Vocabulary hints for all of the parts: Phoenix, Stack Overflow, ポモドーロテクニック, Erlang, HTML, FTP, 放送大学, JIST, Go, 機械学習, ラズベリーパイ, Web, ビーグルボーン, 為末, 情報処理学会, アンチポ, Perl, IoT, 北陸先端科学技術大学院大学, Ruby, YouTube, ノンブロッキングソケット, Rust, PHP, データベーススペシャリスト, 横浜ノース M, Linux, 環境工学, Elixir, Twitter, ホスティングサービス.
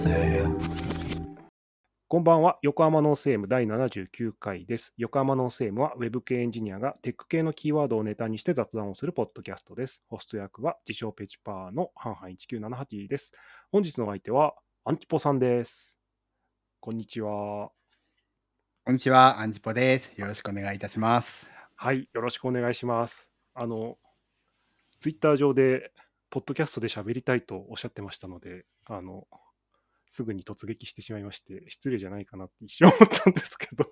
せ。こんばんは。横浜ノース M 第79回です。横浜ノース M は Web 系エンジニアがテック系のキーワードをネタにして雑談をするポッドキャストです。ホスト役は自称ペチパーのハンハン1978です。本日の相手はアンチポさんです。こんにちは。こんにちは。アンチポです。よろしくお願いいたします。はい。よろしくお願いします。ツイッター上でポッドキャストで喋りたいとおっしゃってましたので、すぐに突撃してしまいまして、失礼じゃないかなって一瞬思ったんですけど、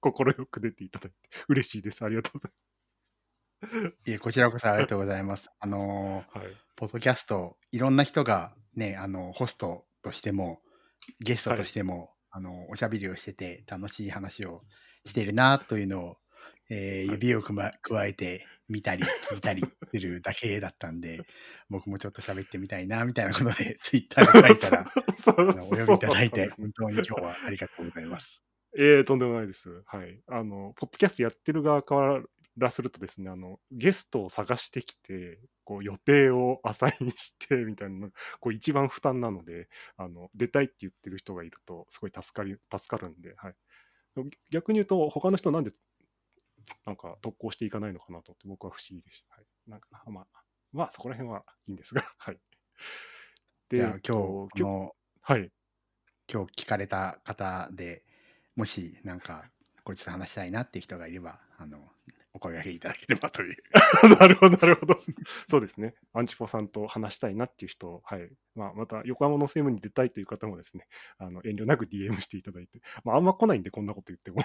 快く出ていただいて、嬉しいです。ありがとうございます。いえ、こちらこそありがとうございます。はい、ポッドキャスト、いろんな人がね、ホストとしても、ゲストとしても、はい、おしゃべりをしてて、楽しい話をしているなというのを、指を加えて見たり聞いたりするだけだったんで、僕もちょっと喋ってみたいなみたいなことでツイッターで書いたらお呼びいただいて本当に今日はありがとうございます。とんでもないです。はい、ポッドキャストやってる側からするとですね、ゲストを探してきてこう予定をアサインしてみたいなこう一番負担なので、出たいって言ってる人がいるとすごい助かるんで、はい、逆に言うと他の人なんか特攻していかないのかなと思って僕は不思議でした。はい、なんかまあそこら辺はいいんですが、はい。で、今日聞かれた方でもしなんかこれちょっと話したいなっていう人がいればお声掛けいただければという。なるほど。そうですね。アンチポさんと話したいなっていう人、はい。また横浜のセムに出たいという方もですね、遠慮なく DM していただいて、あんま来ないんでこんなこと言っても。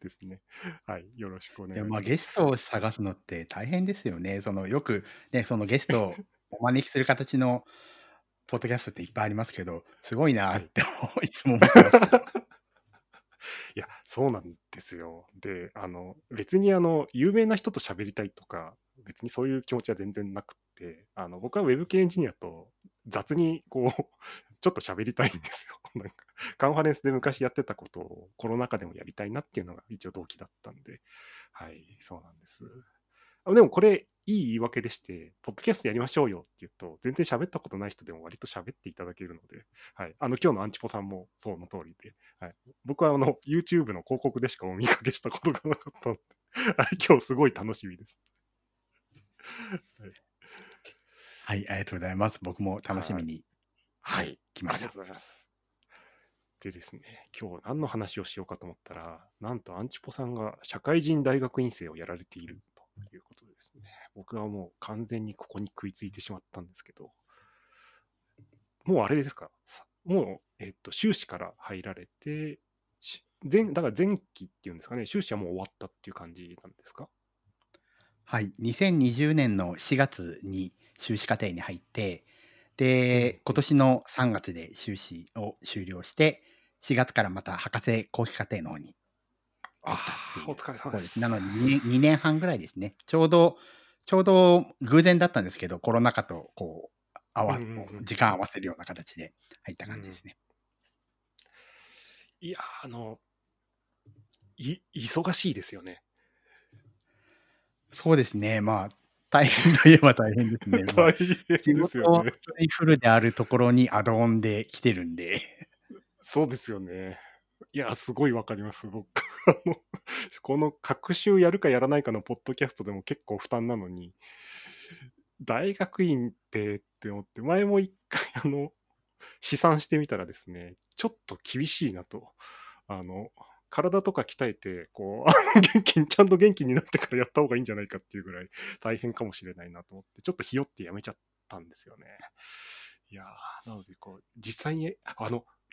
ですね。はい、よろしくお願いします。ゲストを探すのって大変ですよね。よく、ね、ゲストをお招きする形のポッドキャストっていっぱいありますけど、すごいなって、はい、いつも思ってます。いや、そうなんですよ。で、別に有名な人と喋りたいとか、別にそういう気持ちは全然なくて、僕は Web 系エンジニアと雑にこうちょっと喋りたいんですよ。なんかカンファレンスで昔やってたことをコロナ禍でもやりたいなっていうのが一応動機だったんで、はい、そうなんです。でもこれいい言い訳でして、ポッドキャストやりましょうよっていうと、全然喋ったことない人でも割と喋っていただけるので、はい、今日のアンチポさんもそうの通りで、はい、僕はYouTube の広告でしかお見かけしたことがなかったので、今日すごい楽しみです。はい、はい、ありがとうございます。僕も楽しみに。はい、来ました。ありがとうございます。でですね、今日何の話をしようかと思ったら、なんとアンチポさんが社会人大学院生をやられているということでですね、僕はもう完全にここに食いついてしまったんですけど、もうあれですか、もう、修士から入られて、だから前期っていうんですかね、修士はもう終わったっていう感じなんですか？はい、2020年の4月に修士課程に入って、で今年の3月で修士を修了して4月からまた博士後期課程の方にお疲れ様です。なので2年半ぐらいですね。ちょうど偶然だったんですけどコロナ禍とこう時間合わせるような形で入った感じですね。いや忙しいですよね。そうですね。大変といえば大変ですね。大変ですよね。仕事はフルであるところにアドオンで来てるんで。そうですよね。いや、すごいわかります。僕この隔週やるかやらないかのポッドキャストでも結構負担なのに、大学院って思って、前も一回試算してみたらですね、ちょっと厳しいなと。体とか鍛えてこうちゃんと元気になってからやった方がいいんじゃないかっていうぐらい大変かもしれないなと思って、ちょっとひよってやめちゃったんですよね。いやー、なのでこう実際に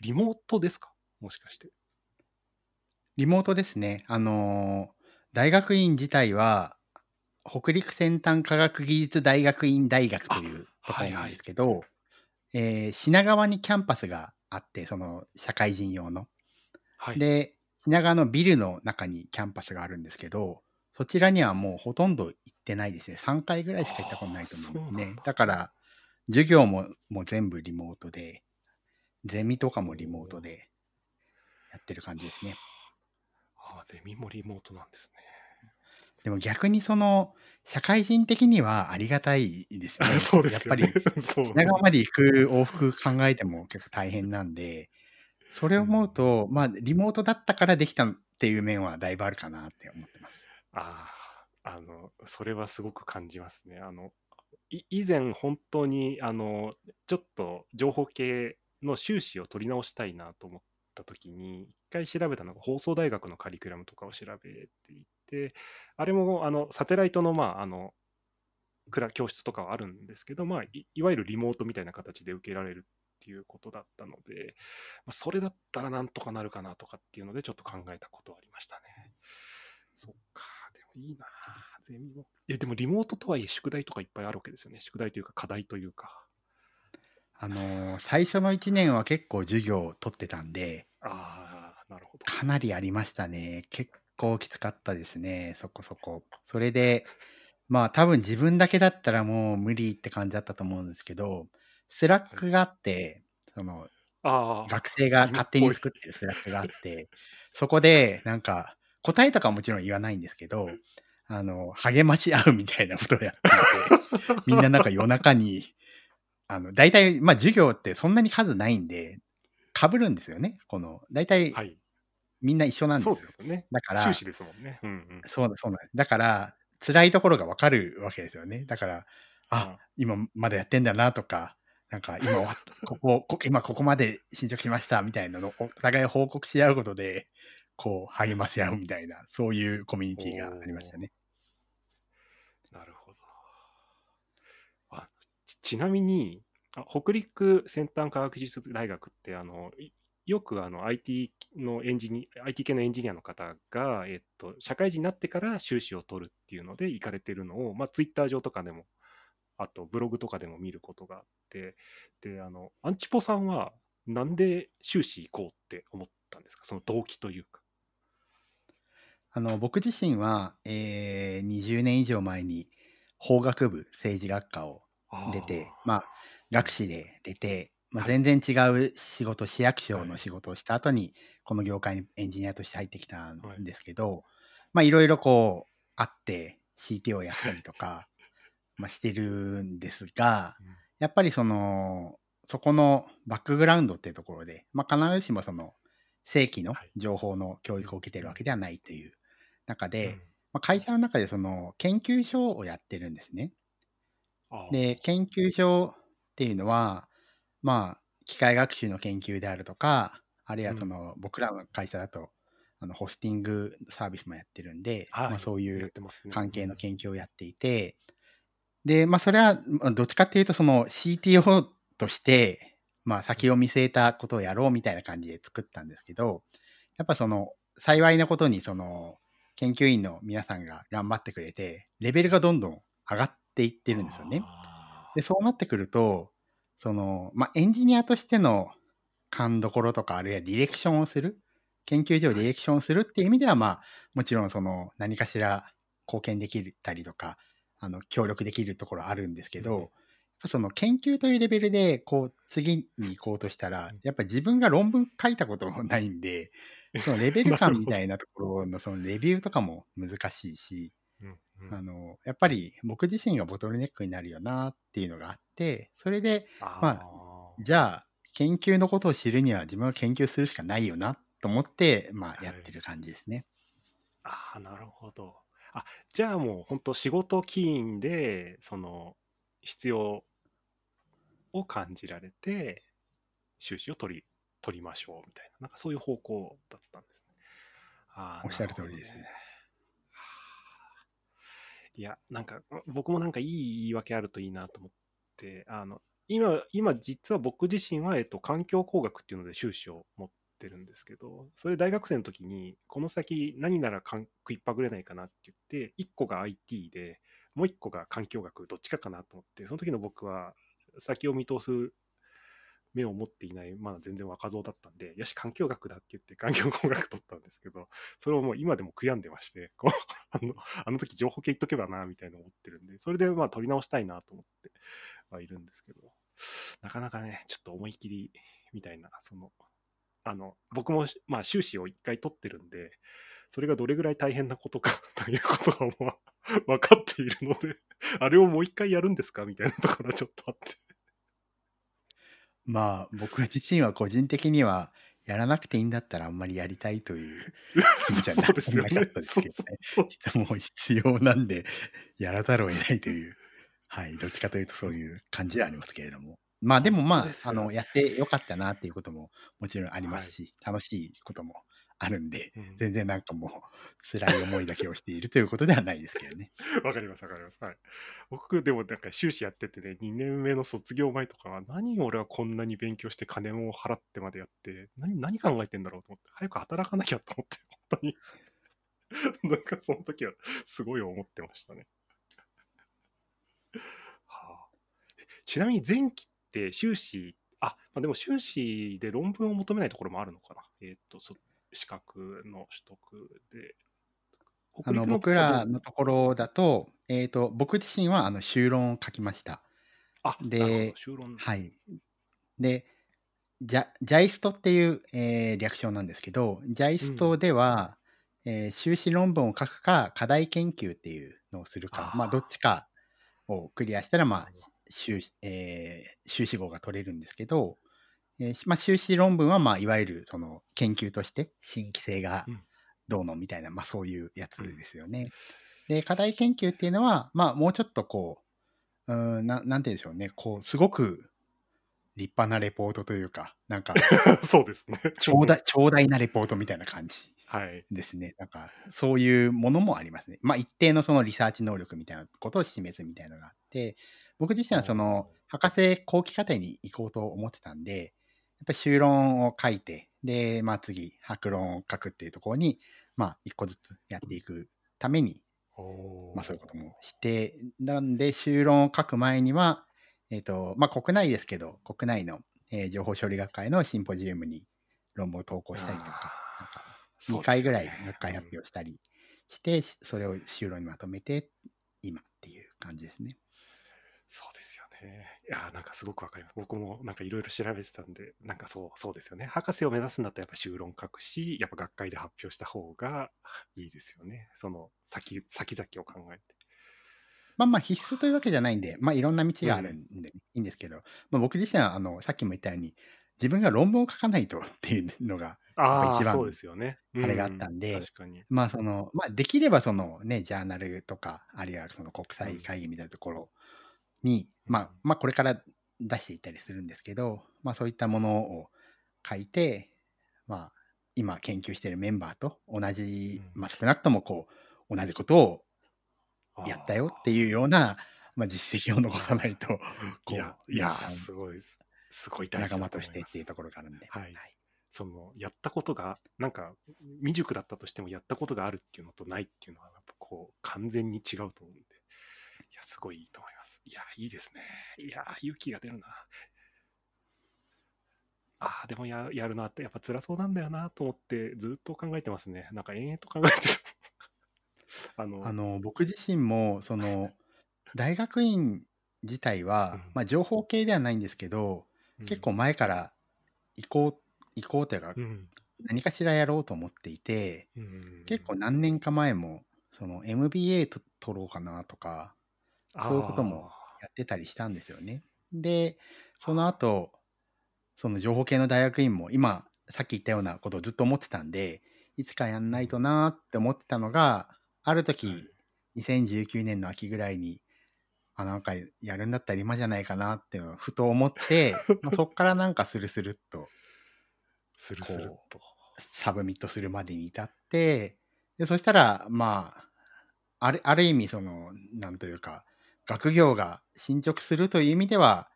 リモートですか？もしかしてリモートですね。大学院自体は北陸先端科学技術大学院大学というところなんですけど、はいはい、品川にキャンパスがあって、その社会人用の、はい、で品川のビルの中にキャンパスがあるんですけど、そちらにはもうほとんど行ってないですね。3回ぐらいしか行ったことないと思うんですね。だから授業もう全部リモートで、ゼミとかもリモートでやってる感じですね。ゼミもリモートなんですね。でも逆にその社会人的にはありがたいですよね。そうですよね。やっぱり品川まで行く往復考えても結構大変なんで、それを思うと、まあリモートだったからできたっていう面はだいぶあるかなって思ってます。それはすごく感じますね。以前本当にちょっと情報系の修士を取り直したいなと思った時に一回調べたのが放送大学のカリキュラムとかを調べていて、あれもサテライトの教室とかはあるんですけど、まあいわゆるリモートみたいな形で受けられるっていうことだったので、それだったらなんとかなるかなとかっていうのでちょっと考えたことはありましたね。そっか、でもいいな、ゼミも。でもリモートとはいえ宿題とかいっぱいあるわけですよね。宿題というか課題というか。最初の1年は結構授業を取ってたんで、なるほど。かなりありましたね。結構きつかったですね、そこそこ。それで、まあ多分自分だけだったらもう無理って感じだったと思うんですけど、スラックがあって、学生が勝手に作ってるスラックがあって、そこでなんか、答えとかはもちろん言わないんですけど、励まし合うみたいなことをやっていて、みんななんか夜中に、大体、まあ授業ってそんなに数ないんで、被るんですよね。大体、みんな一緒なんですよ。そうですよね。だから、終始ですもんね。うんうん、そうなんです。だから、辛いところがわかるわけですよね。だから、今まだやってんだなとか、なんか今ここまで進捗しましたみたいなのをお互い報告し合うことで、こう励まし合うみたいな、そういうコミュニティがありましたね。なるほど。ちなみに北陸先端科学技術大学ってよくIT 系のエンジニアの方が、社会人になってから修士を取るっていうので行かれてるのを、ツイッター上とかでも、あとブログとかでも見ることがあって、でアンチポさんはなんで修士行こうって思ったんですか、その動機というか。僕自身は、20年以上前に法学部政治学科を出て、学士で出て、全然違う仕事、市役所の仕事をした後に、この業界にエンジニアとして入ってきたんですけど、いろいろこうあって CT をやったりとかしてるんですが、やっぱりそこのバックグラウンドっていうところで、必ずしも正規の情報の教育を受けてるわけではないという中で、会社の中で研究所をやってるんですね。で、研究所っていうのは、機械学習の研究であるとか、あるいは僕らの会社だとホスティングサービスもやってるんで、そういう関係の研究をやっていて、で、それはどっちかっていうとCTO として、先を見据えたことをやろうみたいな感じで作ったんですけど、やっぱ幸いなことに研究員の皆さんが頑張ってくれて、レベルがどんどん上がっていってるんですよね。で、そうなってくるとエンジニアとしての勘どころとか、あるいはディレクションをする、研究所をディレクションするっていう意味では、もちろん何かしら貢献できたりとか、協力できるところあるんですけど、研究というレベルで次に行こうとしたら、やっぱり自分が論文書いたこともないんで、レベル感みたいなところのレビューとかも難しいし、やっぱり僕自身がボトルネックになるよなっていうのがあって、それでじゃあ研究のことを知るには自分が研究するしかないよなと思って、やってる感じですね。なるほど。じゃあもう本当仕事起因で必要を感じられて修士を取りましょうみたいな、なんかそういう方向だったんですね。おっしゃる通りですね。いや、なんか僕もなんかいい言い訳あるといいなと思って、今実は僕自身は環境工学っていうので修士を持っててるんですけど、それ大学生の時にこの先何なら食いっぱぐれないかなって言って、1個が IT でもう1個が環境学、どっちかかなと思って、その時の僕は先を見通す目を持っていない、全然若造だったんで、よし環境学だって言って環境工学取ったんですけど、それをもう今でも悔やんでまして、あの時情報系いっとけばなみたいな思ってるんで、それで取り直したいなと思ってはいるんですけど、なかなかね、ちょっと思い切りみたいな、僕も修士を1回取ってるんで、それがどれぐらい大変なことかということがまあ分かっているので、あれをもう一回やるんですかみたいなところがちょっとあって、まあ僕自身は個人的にはやらなくていいんだったらあんまりやりたいという気持ちはなかったですけどね。そうもう必要なんでやらざるを得ないという、はい、どっちかというとそういう感じではありますけれども、まあでもまあ、やってよかったなっていうことももちろんありますし、はい、楽しいこともあるんで、うん、全然なんかもう辛い思いだけをしているということではないですけどね。わかりますわかります、はい、僕でもなんか修士やっててね、2年目の卒業前とかは何を俺はこんなに勉強して金も払ってまでやって 何考えてんだろうと思って、早く働かなきゃと思って本当になんかその時はすごい思ってましたね。はあ、ちなみに前期で修士、あ、まあ、でも修士で論文を求めないところもあるのかな、資格の取得で僕らのところだと、僕自身は修論を書きました。あ、で、修論、はい、でJISTっていう、略称なんですけど、JISTでは、修士論文を書くか課題研究っていうのをするか、まあ、どっちかをクリアしたら、まあ修士号が取れるんですけど、まあ、修士論文は、まあ、いわゆるその研究として新規性がどうのみたいな、まあ、そういうやつですよね。で課題研究っていうのは、まあ、もうちょっとこう、なんて言うんでしょうね、こうすごく立派なレポートというか、なんかそうですね、長大なレポートみたいな感じですね、はい、なんかそういうものもありますね。まあ、一定のそのリサーチ能力みたいなことを示すみたいなのがあって、僕自身はその博士後期課程に行こうと思ってたんで、やっぱり修論を書いて、で、まあ、次博論を書くっていうところに、まあ、一個ずつやっていくために、まあ、そういうこともして、なんで修論を書く前には、まあ、国内ですけど、国内の情報処理学会のシンポジウムに論文を投稿したりとか、なんか2回ぐらい学会発表したりして、それを修論にまとめて今っていう感じですね。そうですよね。いや、なんかすごくわかります。僕もなんかいろいろ調べてたんで、なんかそうですよね。博士を目指すんだったらやっぱ修論書くし、やっぱ学会で発表した方がいいですよね。その先々を考えて。まあまあ必須というわけじゃないんで、まあいろんな道があるんでいいんですけど、まあ、僕自身はさっきも言ったように、自分が論文を書かないとっていうのが一番あれがあったんで、まあその、まあできればそのね、ジャーナルとか、あるいはその国際会議みたいなところ、にまあこれから出していったりするんですけど、まあ、そういったものを書いて、まあ、今研究しているメンバーと同じ、まあ、少なくともこう同じことをやったよっていうような、まあ、実績を残さないとこういやすごい大事だと思います。仲間としてっていうところがあるんで、はいはい、そのやったことがなんか未熟だったとしてもやったことがあるっていうのとないっていうのはやっぱこう完全に違うと思うんで。いや、すごいいいと思います。いや、いいですね。いや、勇気が出るな。ああ、でもやるなって、やっぱ辛そうなんだよなと思って、ずっと考えてますね。なんか延々と考えてる。僕自身も、その、大学院自体は、まあ、情報系ではないんですけど、結構前から行こうというか、何かしらやろうと思っていて、結構何年か前も、その MBA 取ろうかなとか、そういうこともやってたりしたんですよね。で、その後、その情報系の大学院も今、さっき言ったようなことをずっと思ってたんで、いつかやんないとなーって思ってたのが、ある時、2019年の秋ぐらいに、なんかやるんだったら今じゃないかなっていうのをふと思って、まあそっからなんかスルスルっとサブミットするまでに至って、でそしたら、まあ、ある意味その、なんというか、学業が進捗するという意味では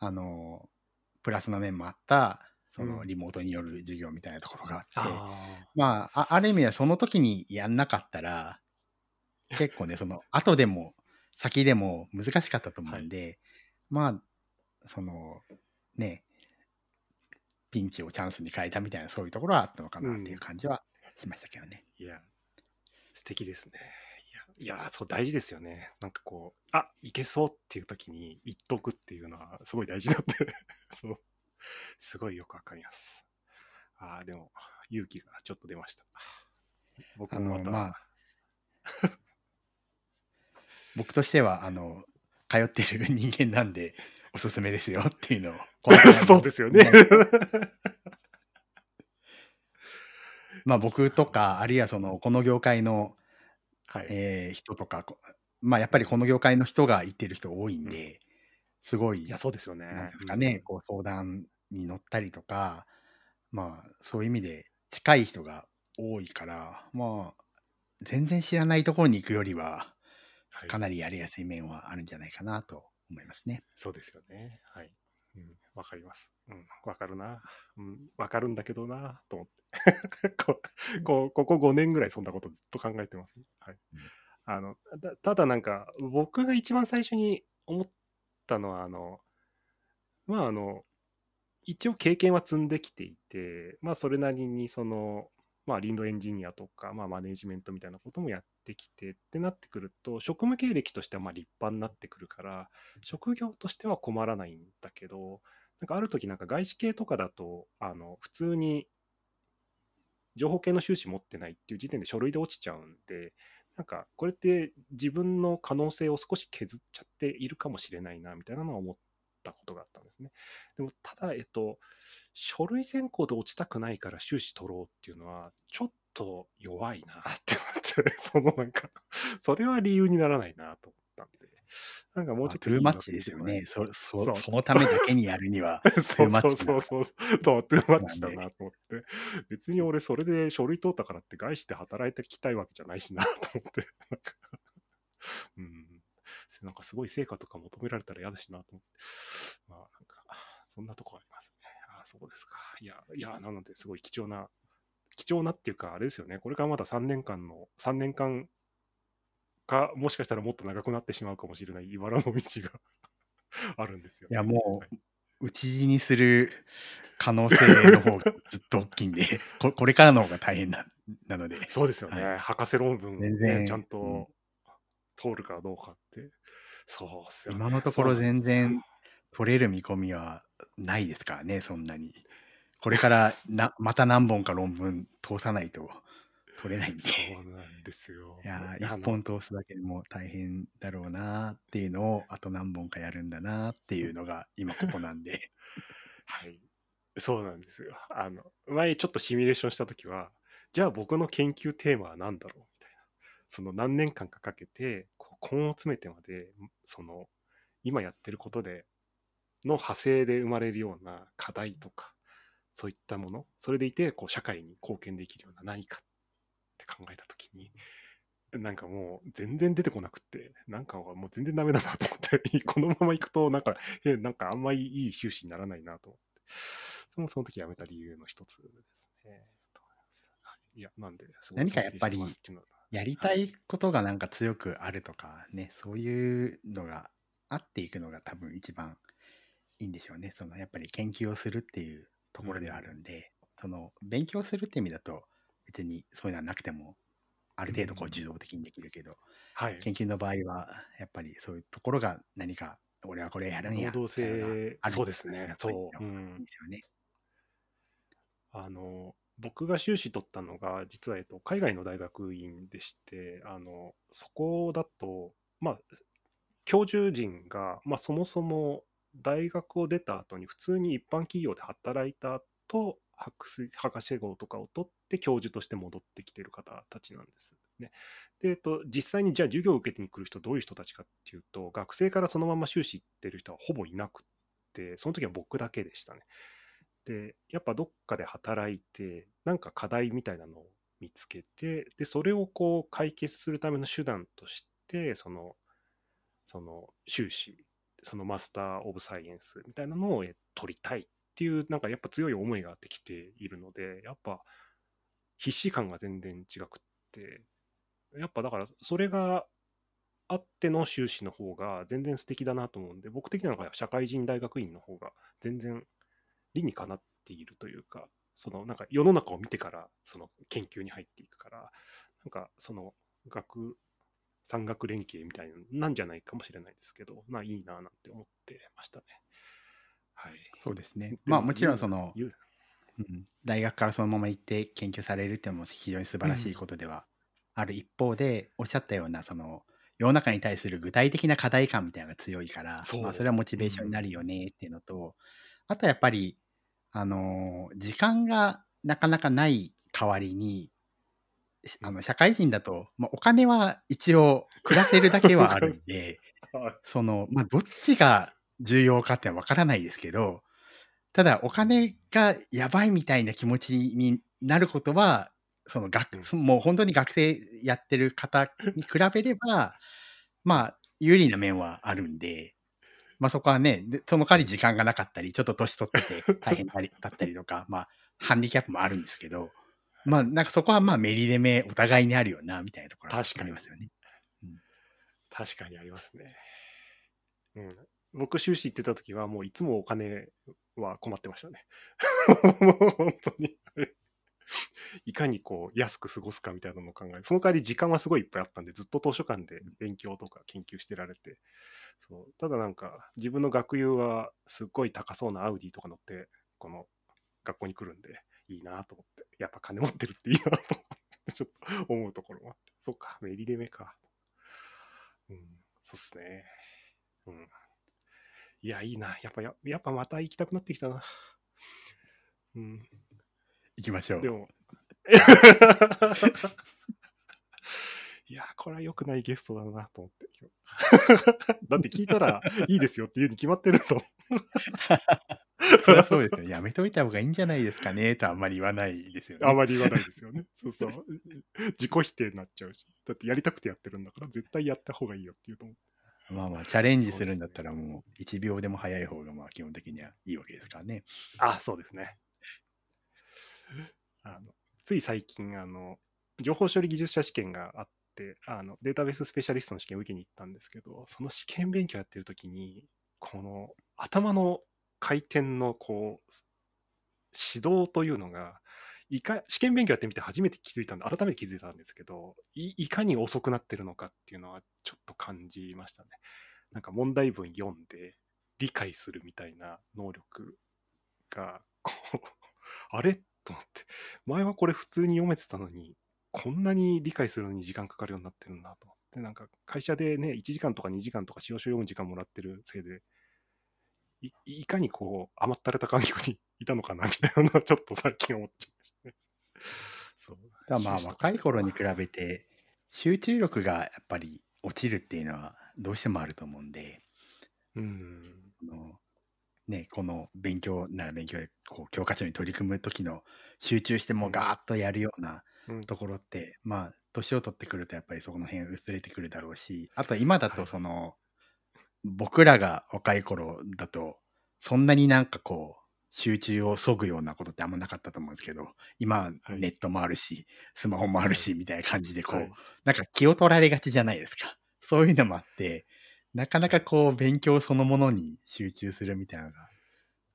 プラスの面もあったそのリモートによる授業みたいなところがあって、まあ、ある意味ではその時にやんなかったら結構ねその後でも先でも難しかったと思うんで、はい、まあそのねピンチをチャンスに変えたみたいなそういうところはあったのかなっていう感じはしましたけどね、いや素敵ですね。いやそう大事ですよね。なんかこういけそうっていう時に言っとくっていうのはすごい大事だってそうすごいよくわかります。でも勇気がちょっと出ました。僕もまた僕としては通ってる人間なんでおすすめですよっていうのをそうですよねまあ僕とかあるいはそのこの業界の、はい人とか、まあ、やっぱりこの業界の人が言ってる人多いんで、うん、すごい、いやそうですよね、なんですかね、こう相談に乗ったりとか、まあ、そういう意味で近い人が多いから、まあ、全然知らないところに行くよりはかなりやりやすい面はあるんじゃないかなと思いますね。そうですよね。はい。うん、わかります。うん、わかるな。うん、わかるんだけどなと思ってここ5年ぐらいそんなことずっと考えてます。はい。うん、ただなんか僕が一番最初に思ったのはまあ一応経験は積んできていて、まあそれなりにそのまあ、リードエンジニアとか、まあ、マネジメントみたいなこともやってきてってなってくると、職務経歴としてはまあ立派になってくるから、職業としては困らないんだけど、なんかある時なんか外資系とかだと、普通に情報系の修士持ってないっていう時点で書類で落ちちゃうんで、なんかこれって自分の可能性を少し削っちゃっているかもしれないなみたいなのは思ったことがあったんですね。でもただ書類選考で落ちたくないから修士取ろうっていうのはちょっと弱いなって思ってそのなんかそれは理由にならないなと思ったんで、なんかもうちょっとトゥーマッチですよね。そのためだけにやるにはトゥーマッチだなと思って、別に俺それで書類通ったからって外して働いてきたいわけじゃないしなと思って、なんかうんなんかすごい成果とか求められたら嫌だしなと思って、まあなんかそんなとこあります。そうですか。いやなので、すごい貴重なっていうかあれですよね。これからまだ3年間か、もしかしたらもっと長くなってしまうかもしれない茨の道があるんですよ、ね、いやもう打ち死にする可能性の方がずっと大きいんでこれからの方が大変なので、そうですよね、はい、博士論文、ね、ちゃんと通るかどうかって、うん、そうですよね。今のところ全然取れる見込みはないですからね、そんなに。これからまた何本か論文通さないと取れないんで。そうなんですよ。いや、1本通すだけでも大変だろうなっていうのを、あと何本かやるんだなっていうのが今ここなんで。はい。そうなんですよ。前ちょっとシミュレーションしたときは、じゃあ僕の研究テーマは何だろうみたいな。その何年間かかけて、根を詰めてまで、その、今やってることで、の派生で生まれるような課題とかそういったもの、それでいてこう社会に貢献できるような何かって考えたときに、なんかもう全然出てこなくて、なんかもう全然ダメだなと思ってこのままいくとなんかあんまりいい修士にならないなと思って、その時やめた理由の一つですね。いや、なんで何かやっぱりやりたいことがなんか強くあるとかね、はい、そういうのがあっていくのが多分一番いいんでしょうね。そのやっぱり研究をするっていうところではあるんで、うん、その勉強するって意味だと別にそういうのはなくてもある程度こう受動的にできるけど、うんはい、研究の場合はやっぱりそういうところが何か俺はこれやるんや、能動性、そうですね、そう、うん、僕が修士取ったのが実は海外の大学院でして、そこだとまあ教授陣が、まあ、そもそも大学を出た後に普通に一般企業で働いた後、博士号とかを取って教授として戻ってきている方たちなんですね。で、実際にじゃあ授業を受けてくる人どういう人たちかっていうと、学生からそのまま修士行ってる人はほぼいなくて、その時は僕だけでしたね。で、やっぱどっかで働いてなんか課題みたいなのを見つけて、でそれをこう解決するための手段としてその修士、そのマスター・オブ・サイエンスみたいなのを取りたいっていう、なんかやっぱ強い思いができているので、やっぱ必死感が全然違くって、やっぱだからそれがあっての修士の方が全然素敵だなと思うんで、僕的なのが社会人大学院の方が全然理にかなっているというか、そのなんか世の中を見てからその研究に入っていくから、なんかその産学連携みたいなんじゃないかもしれないですけど、まあいいななんて思ってましたね。はい。そうですね。まあもちろんその大学からそのまま行って研究されるっていうのも非常に素晴らしいことではある一方で、おっしゃったようなその世の中に対する具体的な課題感みたいなのが強いから、まあ、それはモチベーションになるよねっていうのと、あとやっぱり時間がなかなかない代わりに社会人だと、まあ、お金は一応暮らせるだけはあるんでその、まあ、どっちが重要かっては分からないですけど、ただお金がやばいみたいな気持ちになることはもう本当に学生やってる方に比べればまあ有利な面はあるんで、まあ、そこはね、その代わり時間がなかったりちょっと年取ってて大変だったりとかまあハンディキャップもあるんですけど、まあ、なんかそこはまあメリデメお互いにあるよなみたいなところがありますよね。確かにありますね、うん、僕修士行ってた時はもういつもお金は困ってましたね本当にいかにこう安く過ごすかみたいなのを考え、その代わり時間はすごいいっぱいあったんで、ずっと図書館で勉強とか研究してられて、そう、ただなんか自分の学友はすっごい高そうなアウディとか乗ってこの学校に来るんでいいなと思って、やっぱ金持ってるっていいなと思ってちょっと思うところもあって、そっかメリデメか、うん、そうっすね、うん、いやいいな、やっぱまた行きたくなってきたな、うん、行きましょう。でもいやこれは良くないゲストだなと思ってだって聞いたらいいですよっていうに決まってるとそりゃそうですよ、やめといた方がいいんじゃないですかねとあんまり言わないですよね。あんまり言わないですよねそうそう、自己否定になっちゃうし、だってやりたくてやってるんだから絶対やった方がいいよっていうと思う。まあまあチャレンジするんだったらもう1秒でも早い方がまあ基本的にはいいわけですからね。あ、そうですね。つい最近情報処理技術者試験があって、データベーススペシャリストの試験を受けに行ったんですけど、その試験勉強やってる時にこの頭の回転のこう指導というのが試験勉強やってみて初めて改めて気づいたんですけど、いかに遅くなってるのかっていうのはちょっと感じましたね。なんか問題文読んで理解するみたいな能力がこうあれと思って、前はこれ普通に読めてたのにこんなに理解するのに時間かかるようになってるんだと。でなんか会社でね1時間とか2時間とか使用書読む時間もらってるせいでいかにこう甘ったれた環境にいたのかなみたいなのはちょっと最近思っちゃいましたね。そうだ、まあ若い頃に比べて集中力がやっぱり落ちるっていうのはどうしてもあると思うんで、ね、この勉強なら勉強でこう教科書に取り組む時の集中してもガーッとやるようなところって、まあ年を取ってくるとやっぱりそこの辺薄れてくるだろうし、あと今だとその、はい、僕らが若い頃だとそんなになんかこう集中を削ぐようなことってあんまなかったと思うんですけど、今ネットもあるし、はい、スマホもあるしみたいな感じでこう、はい、なんか気を取られがちじゃないですか。そういうのもあってなかなかこう勉強そのものに集中するみたいなのが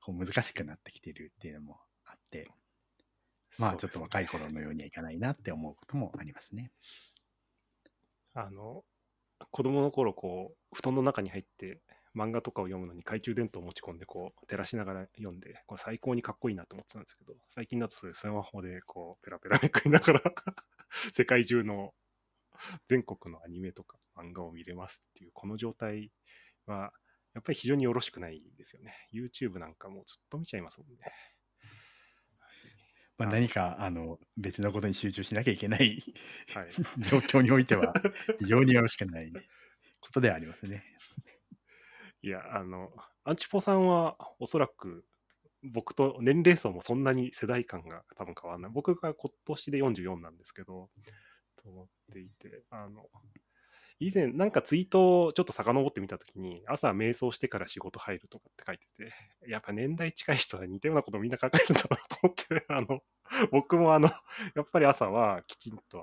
こう難しくなってきてるっていうのもあって、まあちょっと若い頃のようにはいかないなって思うこともありますね。子供の頃こう布団の中に入って漫画とかを読むのに懐中電灯を持ち込んでこう照らしながら読んで、こう最高にかっこいいなと思ってたんですけど、最近だとそれスマホでこうペラペラめくりながら世界中の全国のアニメとか漫画を見れますっていうこの状態はやっぱり非常によろしくないですよね。 YouTube なんかもうずっと見ちゃいますもんね。まあ、何か別のことに集中しなきゃいけない状況においては非常によろしくないことではありますね。いやアンチポさんはおそらく僕と年齢層もそんなに世代間が多分変わらない。僕が今年で44なんですけどと思っていて、以前なんかツイートをちょっと遡ってみたときに、朝瞑想してから仕事入るとかって書いてて、やっぱ年代近い人は似たようなことをみんな考えるんだなと思って、僕もやっぱり朝はきちんと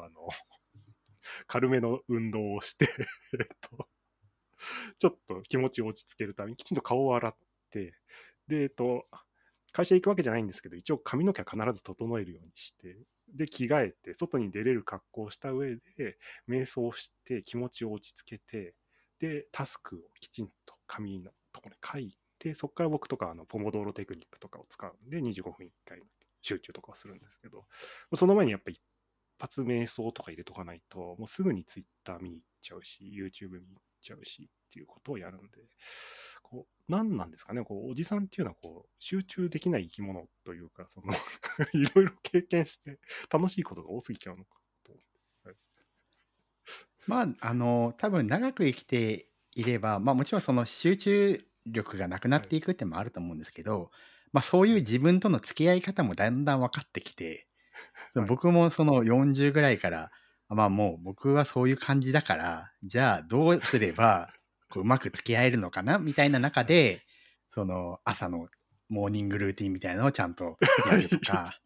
軽めの運動をしてちょっと気持ちを落ち着けるためにきちんと顔を洗って、で、会社行くわけじゃないんですけど、一応髪の毛は必ず整えるようにして、で着替えて外に出れる格好をした上で瞑想して気持ちを落ち着けて、でタスクをきちんと紙のところに書いて、そこから僕とかポモドーロテクニックとかを使うんで25分1回集中とかをするんですけど、その前にやっぱり一発瞑想とか入れとかないと、もうすぐに Twitter 見に行っちゃうし、YouTube 見に行っちゃうしっていうことをやるんで、こう何なんですかね、こうおじさんっていうのはこう集中できない生き物というか、そのいろいろ経験して楽しいことが多すぎちゃうのかと思って、はい、多分長く生きていれば、もちろんその集中力がなくなっていくってもあると思うんですけど、はい、そういう自分との付き合い方もだんだん分かってきて、はい、僕もその40ぐらいから、もう僕はそういう感じだから、じゃあどうすればこううまく付き合えるのかなみたいな中で、その朝のモーニングルーティンみたいなのをちゃんとやるとか、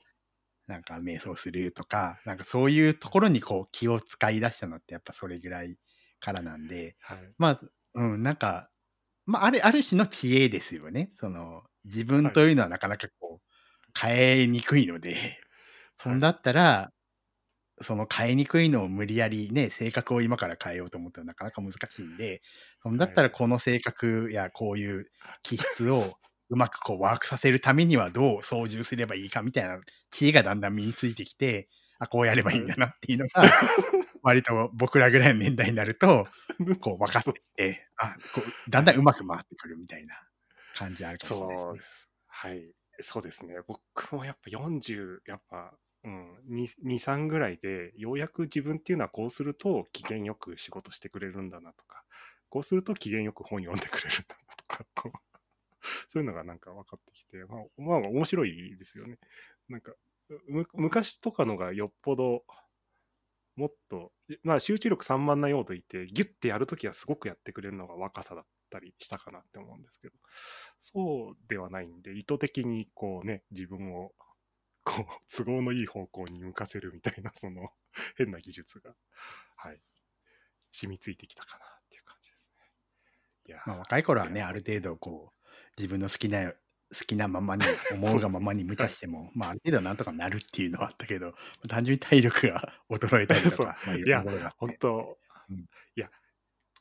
瞑想するとか、そういうところにこう気を使い出したのってやっぱそれぐらいからなんで、はい、ある種の知恵ですよね。その自分というのはなかなかこう変えにくいので、はい、そんだったらその変えにくいのを無理やりね、性格を今から変えようと思ったらなかなか難しいんで、そんだったらこの性格やこういう気質をうまくこうワークさせるためにはどう操縦すればいいかみたいな知恵がだんだん身についてきて、こうやればいいんだなっていうのが割と僕らぐらいの年代になるとこう分かって、だんだんうまく回ってくるみたいな感じあるかもしれないですね。はい、そうですね。僕もやっぱ40やっぱ、2、3ぐらいでようやく自分っていうのはこうすると機嫌よく仕事してくれるんだなとか、こうすると機嫌よく本読んでくれるんだなとかそういうのが分かってきて、面白いですよね。昔とかのがよっぽどもっと、集中力散漫なようといてギュッてやるときはすごくやってくれるのが若さだったりしたかなって思うんですけど、そうではないんで、意図的にこうね、自分をこう都合のいい方向に向かせるみたいな、その変な技術が、はい、染みついてきたかなっていう感じですね。いや、若い頃はね、ある程度こう自分の好きなままに思うがままに無茶しても、ある程度なんとかなるっていうのはあったけど、単純に体力が衰えたりとかいろんなことがあって、本当、いや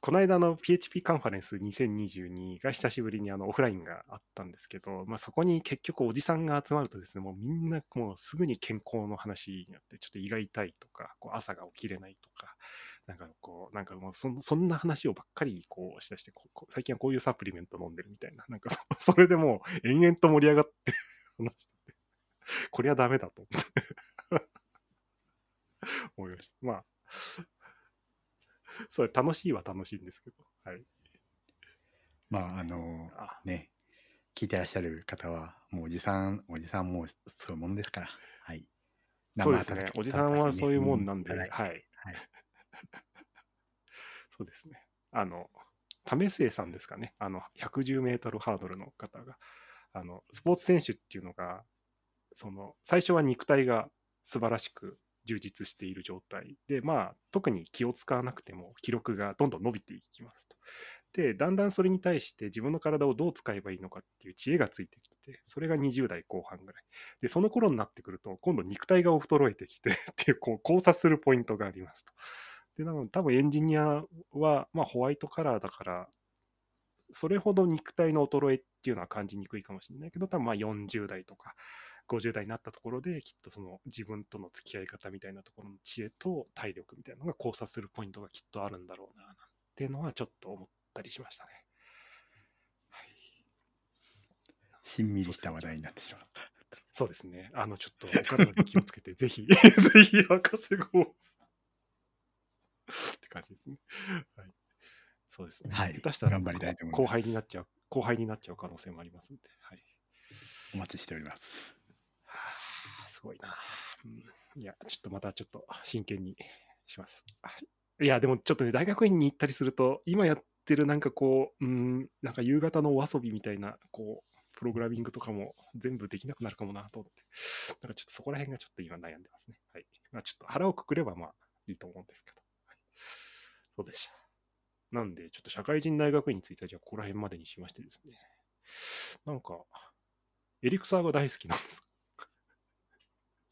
この間の PHP カンファレンス2022が久しぶりにオフラインがあったんですけど、そこに結局おじさんが集まるとですね、もうみんなもうすぐに健康の話になって、ちょっと胃が痛いとか、こう朝が起きれないとか、もうそんな話をばっかりこうしだして、最近はこういうサプリメント飲んでるみたいな、それでもう延々と盛り上がって話してて、これはダメだと思いました。それ楽しいは楽しいんですけど、はい、ね、聞いてらっしゃる方はもうおじさんもうそういうものですから、はい、そうですね、おじさんはそういうもんなんで、はい、はい、そうですね、為末さんですかね、110メートルハードルの方が、スポーツ選手っていうのが、その最初は肉体が素晴らしく充実している状態で、特に気を使わなくても記録がどんどん伸びていきますと。で、だんだんそれに対して自分の体をどう使えばいいのかっていう知恵がついてきて、それが20代後半ぐらいで、その頃になってくると今度肉体が衰えてきてっていう、こう交差するポイントがありますと。で、なので多分エンジニアはホワイトカラーだからそれほど肉体の衰えっていうのは感じにくいかもしれないけど、多分40代とか50代になったところで、きっとその自分との付き合い方みたいなところの知恵と体力みたいなのが交差するポイントがきっとあるんだろうな、なんてのはちょっと思ったりしましたね。はい、しんみりした話題になってしまった。そうですね。ちょっとお体に気をつけて、ぜひぜひ博士号って感じですね。はい、そうですね。はい、下手したら頑張りたいと思います。後輩になっちゃう可能性もありますんで、はい、お待ちしております。すごいな、いやちょっとまたちょっと真剣にします。いやでもちょっとね、大学院に行ったりすると今やってる夕方のお遊びみたいな、こうプログラミングとかも全部できなくなるかもなと思って、ちょっとそこら辺がちょっと今悩んでますね。はい、ちょっと腹をくくればいいと思うんですけど、はい、そうでした。なんでちょっと社会人大学院についてはじゃあここら辺までにしましてですね、Elixirが大好きなんですか？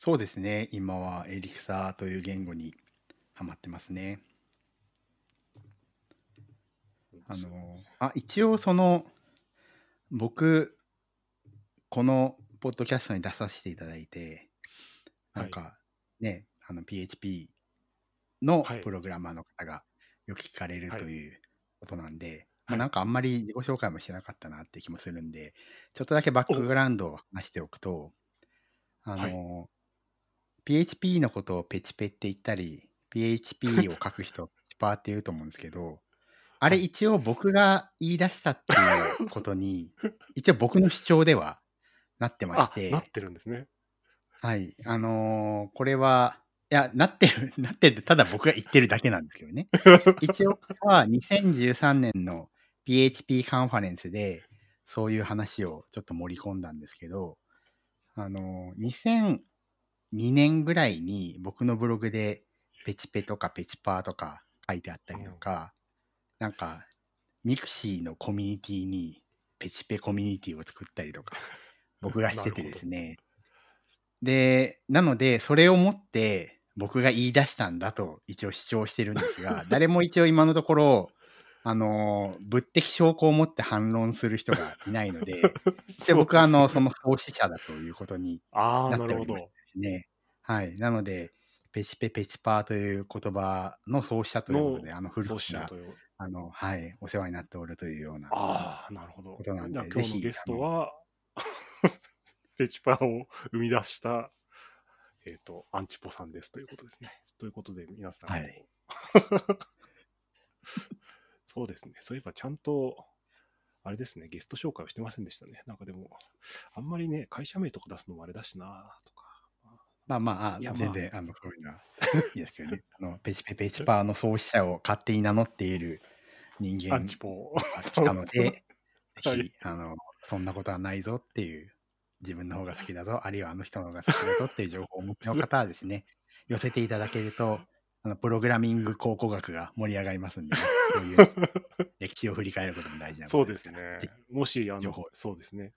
そうですね。今はエリクサーという言語にハマってますね。一応僕このポッドキャストに出させていただいて、なんかね、はい、PHP のプログラマーの方がよく聞かれるということなんで、はいはい、まあ、なんかあんまり自己紹介もしてなかったなって気もするんで、ちょっとだけバックグラウンドを話しておくと、はい、PHP のことをペチペって言ったり、PHP を書く人ペチパーって言うと思うんですけど、あれ一応僕が言い出したっていうことに一応僕の主張ではなってまして、なってるんですね。はい、これはいやなってるただ僕が言ってるだけなんですけどね。一応は2013年の PHP カンファレンスでそういう話をちょっと盛り込んだんですけど、2002年ぐらいに僕のブログでペチペとかペチパーとか書いてあったりとか、なんかミクシーのコミュニティにペチペコミュニティを作ったりとか僕がしててですね。で、なのでそれをもって僕が言い出したんだと一応主張してるんですが、誰も一応今のところ物的証拠を持って反論する人がいないので、で僕はその創始者だということになっておりますね。はい、なのでペチペペチパーという言葉の創始者ということで、古くからはい、お世話になっておるというようなことなんで、なるほど。今日のゲストはペチパーを生み出した、アンチポさんですということですね。ということで皆さん、はい、そうですね。そういえばちゃんとあれですね、ゲスト紹介をしてませんでしたね。なんかでもあんまりね、会社名とか出すのもあれだしなとか。まあまあ、全然そういうのはいいですけどね。ペチペペチパーの創始者を勝手に名乗っている人間が来たので、ぜひそんなことはないぞっていう、自分の方が先だぞ、あるいは人の方が先だぞっていう情報をお持ちの方はですね、寄せていただけるとプログラミング考古学が盛り上がりますんで、ね、そういう歴史を振り返ることも大事なことですから。そうですね。もしそうですね、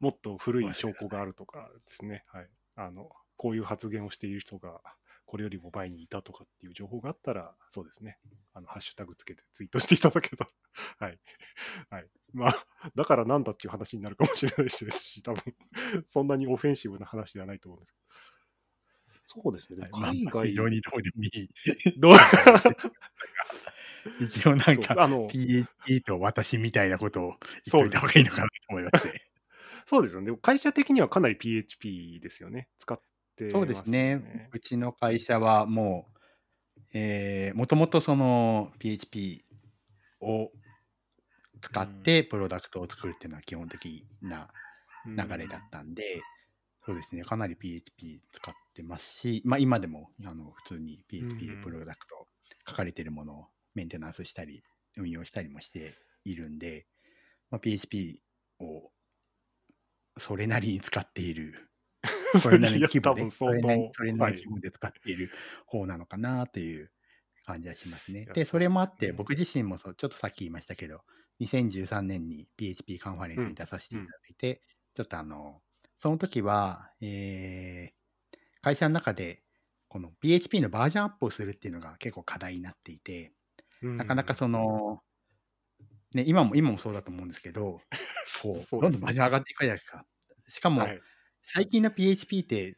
もっと古い証拠があるとかですね、はい、こういう発言をしている人がこれよりも前にいたとかっていう情報があったら、そうですね、ハッシュタグつけてツイートしていただけたら、はい、はい、まあだからなんだっていう話になるかもしれないですし、多分そんなにオフェンシブな話ではないと思うんですけど。そうですね、でも海外、はい、非常にどうでもいい一応なんかPHP と私みたいなことを言っといた方がいいのかなと思いまして、ね。そうですよね。でも会社的にはかなり PHP ですよね。使ってますね。そうですね。うちの会社はもう、もともとその PHP を使ってプロダクトを作るっていうのは基本的な流れだったんで、そうですね。かなり PHP 使ってますし、まあ今でも普通に PHP でプロダクト書かれてるものをメンテナンスしたり運用したりもしているんで、まあ、PHP をそれなりに使っている、それなりの規模で、使っている方なのかなという感じはしますね。で、それもあって、僕自身もちょっとさっき言いましたけど、2013年に PHP カンファレンスに出させていただいて、ちょっとその時は、会社の中で、この PHP のバージョンアップをするっていうのが結構課題になっていて、なかなかね、今もそうだと思うんですけど、どんどんバージョン上がっていくじゃないですか。しかも、はい、最近の PHP って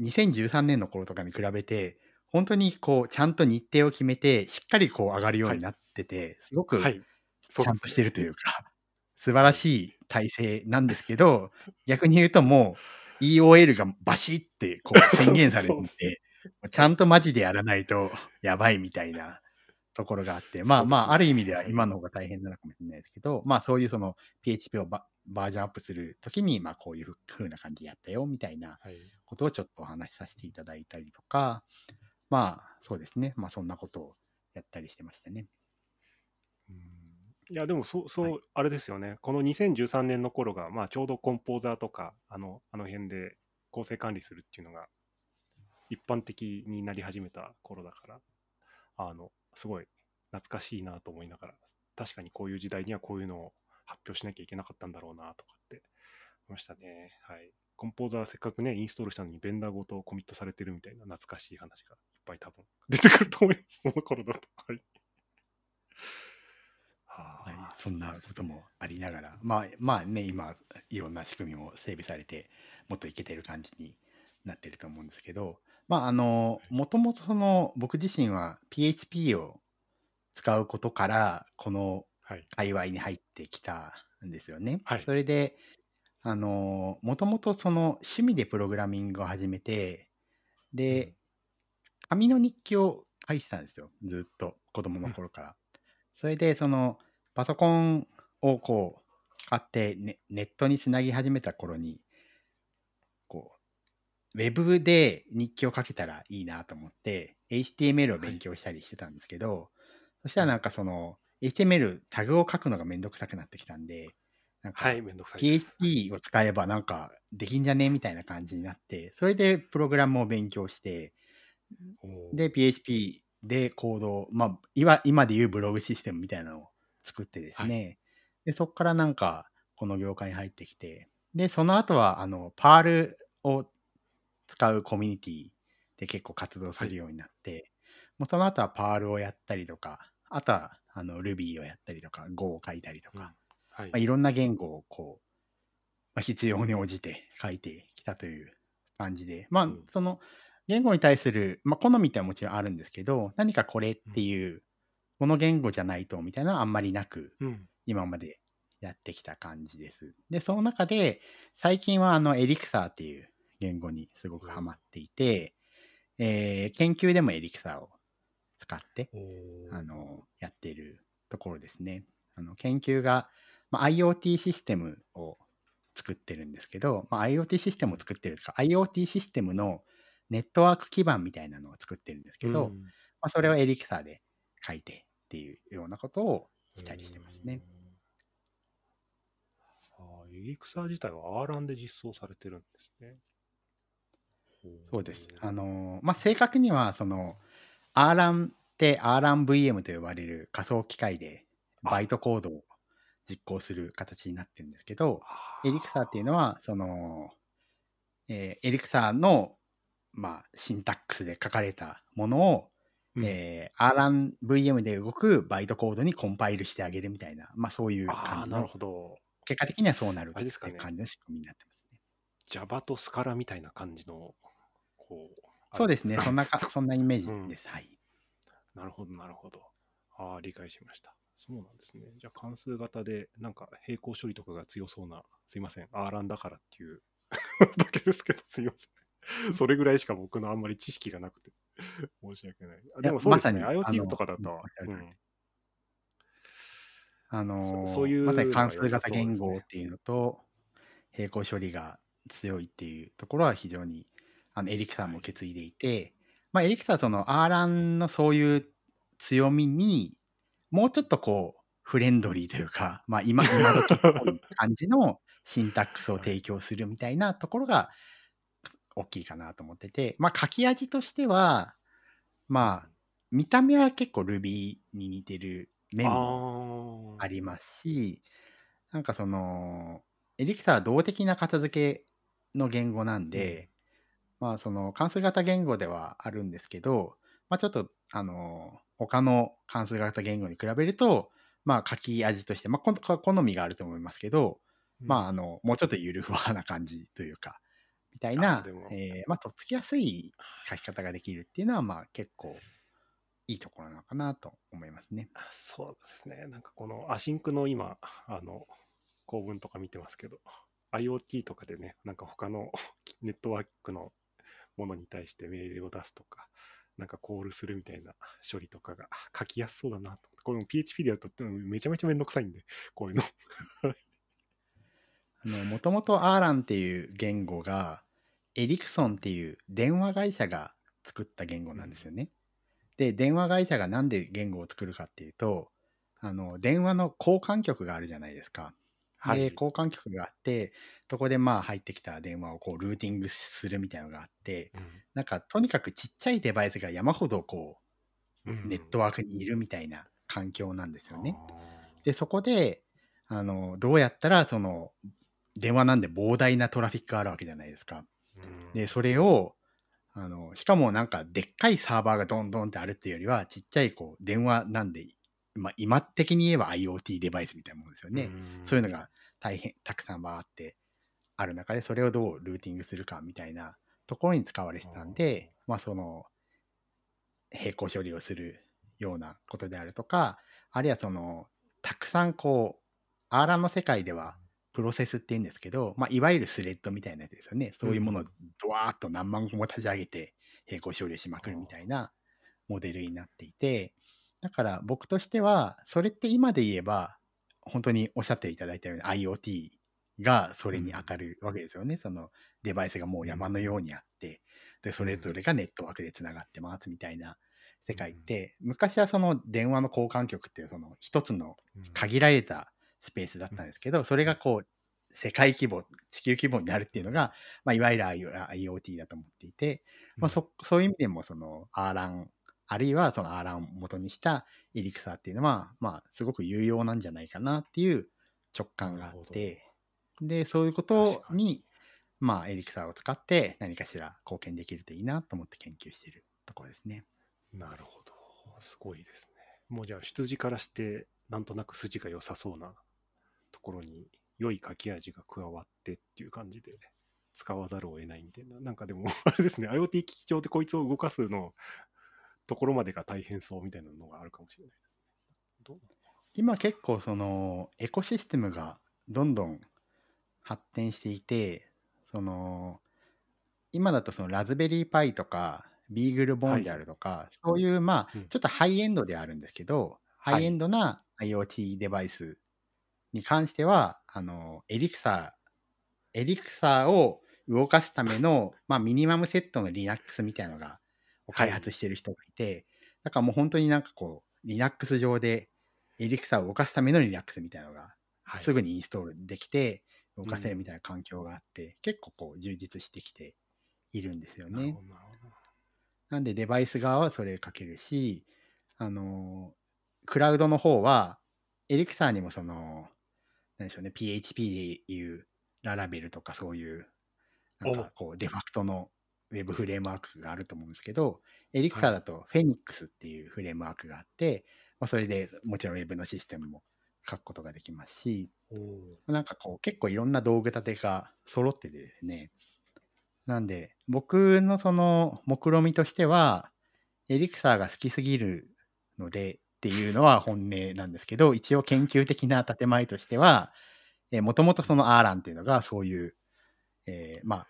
2013年の頃とかに比べて本当にちゃんと日程を決めてしっかり上がるようになってて、はい、すごくちゃんとしてるというか、はい、素晴らしい体制なんですけど、逆に言うともう EOL がバシッって宣言されててちゃんとマジでやらないとやばいみたいなところがあって、まあまあ、ある意味では今の方が大変なのかもしれないですけど、まあそういうPHP をバージョンアップするときに、まあこういう風な感じでやったよみたいなことをちょっとお話しさせていただいたりとか、まあそうですね、まあそんなことをやったりしてましたね。いやでもはい、あれですよね、この2013年の頃が、まあちょうどコンポーザーとか、あの辺で構成管理するっていうのが一般的になり始めた頃だから、すごい懐かしいなと思いながら、確かにこういう時代にはこういうのを発表しなきゃいけなかったんだろうなとかって思いましたね。はい。コンポーザーせっかくね、インストールしたのにベンダーごとコミットされてるみたいな懐かしい話がいっぱい多分出てくると思います。その頃だと。はい。はい、そんなこともありながら、まあね、今いろんな仕組みも整備されてもっといけてる感じになってると思うんですけど、もともとその僕自身は PHP を使うことからこの界隈に入ってきたんですよね。はい、それでもともとその趣味でプログラミングを始めて、で、紙の日記を書いてたんですよ、ずっと子供の頃から。それでそのパソコンをこう買ってネットにつなぎ始めた頃にこうウェブで日記を書けたらいいなと思って HTML を勉強したりしてたんですけど、そしたらなんかその HTML タグを書くのがめんどくさくなってきたんで、なんか PHP を使えばなんかできんじゃねみたいな感じになって、それでプログラムを勉強して、で PHP でコードを、今でいうブログシステムみたいなのを作ってですね、でそこからなんかこの業界に入ってきて、でその後はパールを使うコミュニティで結構活動するようになって、もうその後はパールをやったりとか、あとはRuby をやったりとか Go を書いたりとか、いろんな言語をこう、必要に応じて書いてきたという感じで、その言語に対する、好みってはもちろんあるんですけど、何かこれっていう、この言語じゃないとみたいなのはあんまりなく、今までやってきた感じです。で、その中で最近はElixir っていう言語にすごくハマっていて、研究でも Elixir を使ってやっているところですね。研究が、IoT システムを作ってるんですけど、IoT システムを作ってるとか IoT システムのネットワーク基盤みたいなのを作ってるんですけど、それをElixirで書いてっていうようなことをしたりしてますね。Elixir自体は R1 で実装されてるんですね。そうです。正確にはその R1 って R1VM と呼ばれる仮想機械でバイトコードを実行する形になってるんですけど、Elixirっていうのはその、Elixirのシンタックスで書かれたものを、RunVM で動くバイトコードにコンパイルしてあげるみたいな、そういう感じの、結果的にはそうなるという感じの仕組みになってますね。Java とスカラみたいな感じのそうですね、そんなイメージです。なるほど、なるほど。理解しました。そうなんですね。じゃあ関数型でなんか並行処理とかが強そうな、すいません、RUN だからっていうだけですけど、すいません。それぐらいしか僕のあんまり知識がなくて申し訳ない。でもそうですね、IoT とかだったわ。まさに関数型言語っていうのと並行処理が強いっていうところは非常にElixirも受け継いでいて、Elixirはその RUN のそういう強みにもうちょっとこうフレンドリーというか、今時っぽい感じのシンタックスを提供するみたいなところが大きいかなと思ってて、書き味としては、見た目は結構 Ruby に似てる面もありますし、なんかその Elixir は動的な片付けの言語なんで、その関数型言語ではあるんですけど、ちょっと他の関数型言語に比べると、書き味として、好みがあると思いますけど、もうちょっとゆるふわな感じというかみたいな、とっつきやすい書き方ができるっていうのは、結構いいところなのかなと思いますね。そうですね。なんかこのアシンクの今、構文とか見てますけど、IoT とかでね、なんか他のネットワークのものに対して命令を出すとか、なんかコールするみたいな処理とかが書きやすそうだなと。これも PHP でやるとめちゃめちゃめんどくさいんで、こういうの。もともと RUN っていう言語がエリクソンっていう電話会社が作った言語なんですよね。で、電話会社がなんで言語を作るかっていうと、電話の交換局があるじゃないですか。で、交換局があって、そこで入ってきた電話をこうルーティングするみたいなのがあって、なんかとにかくちっちゃいデバイスが山ほどこう、ネットワークにいるみたいな環境なんですよね。で、そこでどうやったらその電話なんで膨大なトラフィックがあるわけじゃないですか。で、それをしかもなんかでっかいサーバーがどんどんってあるっていうよりは、ちっちゃいこう電話なんでまあ、今的に言えば IoT デバイスみたいなものですよね。そういうのが大変たくさんバーってある中で、それをどうルーティングするかみたいなところに使われてたんで、まあ、その並行処理をするようなことであるとか、あるいはそのたくさんこうR の世界ではプロセスって言うんですけど、まあ、いわゆるスレッドみたいなやつですよね。そういうものをドワーッと何万個も立ち上げて並行処理しまくるみたいなモデルになっていて、だから僕としてはそれって今で言えば本当におっしゃっていただいたように IoT がそれに当たるわけですよね。そのデバイスがもう山のようにあって、でそれぞれがネットワークでつながってますみたいな世界って、昔はその電話の交換局っていうその一つの限られたスペースだったんですけど、それがこう世界規模、地球規模になるっていうのが、まあ、いわゆる IoT だと思っていて、まあ、そういう意味でもその RAN、あるいはその RAN を元にした Elixir っていうのは、まあ、すごく有用なんじゃないかなっていう直感があって、でそういうことに、まあ、Elixir を使って何かしら貢献できるといいなと思って研究しているところですね。なるほど、すごいですね。もうじゃあ出自からしてなんとなく筋が良さそうなところに良い書き味が加わってっていう感じで使わざるを得ないみたいな。なんかでもあれですね、 IoT 機器上でこいつを動かすのところまでが大変そうみたいなのがあるかもしれないですね。どう今結構そのエコシステムがどんどん発展していて、その今だとそのラズベリーパイとかビーグルボーンであるとか、はい、そういうまあちょっとハイエンドであるんですけど、ハイエンドな IoT デバイスに関してはエリクサーを動かすための、まあ、ミニマムセットの Linux みたいなのが開発してる人がいて、はい、だからもう本当になんかこう Linux 上でエリクサーを動かすための Linux みたいなのがすぐにインストールできて動かせるみたいな環境があって、結構こう充実してきているんですよね。なんでデバイス側はそれかけるし、クラウドの方はエリクサーにもそのなんでしょうね、PHP でいうララベルとかそういうなんかこうデファクトのウェブフレームワークがあると思うんですけど、エリクサーだとフェニックスっていうフレームワークがあって、まあ、それでもちろんウェブのシステムも書くことができますし、なんかこう結構いろんな道具立てが揃っててですね、なんで僕のその目論見としてはエリクサーが好きすぎるのでっていうのは本音なんですけど、一応研究的な建前としてはもともとその RAN っていうのがそういう、ま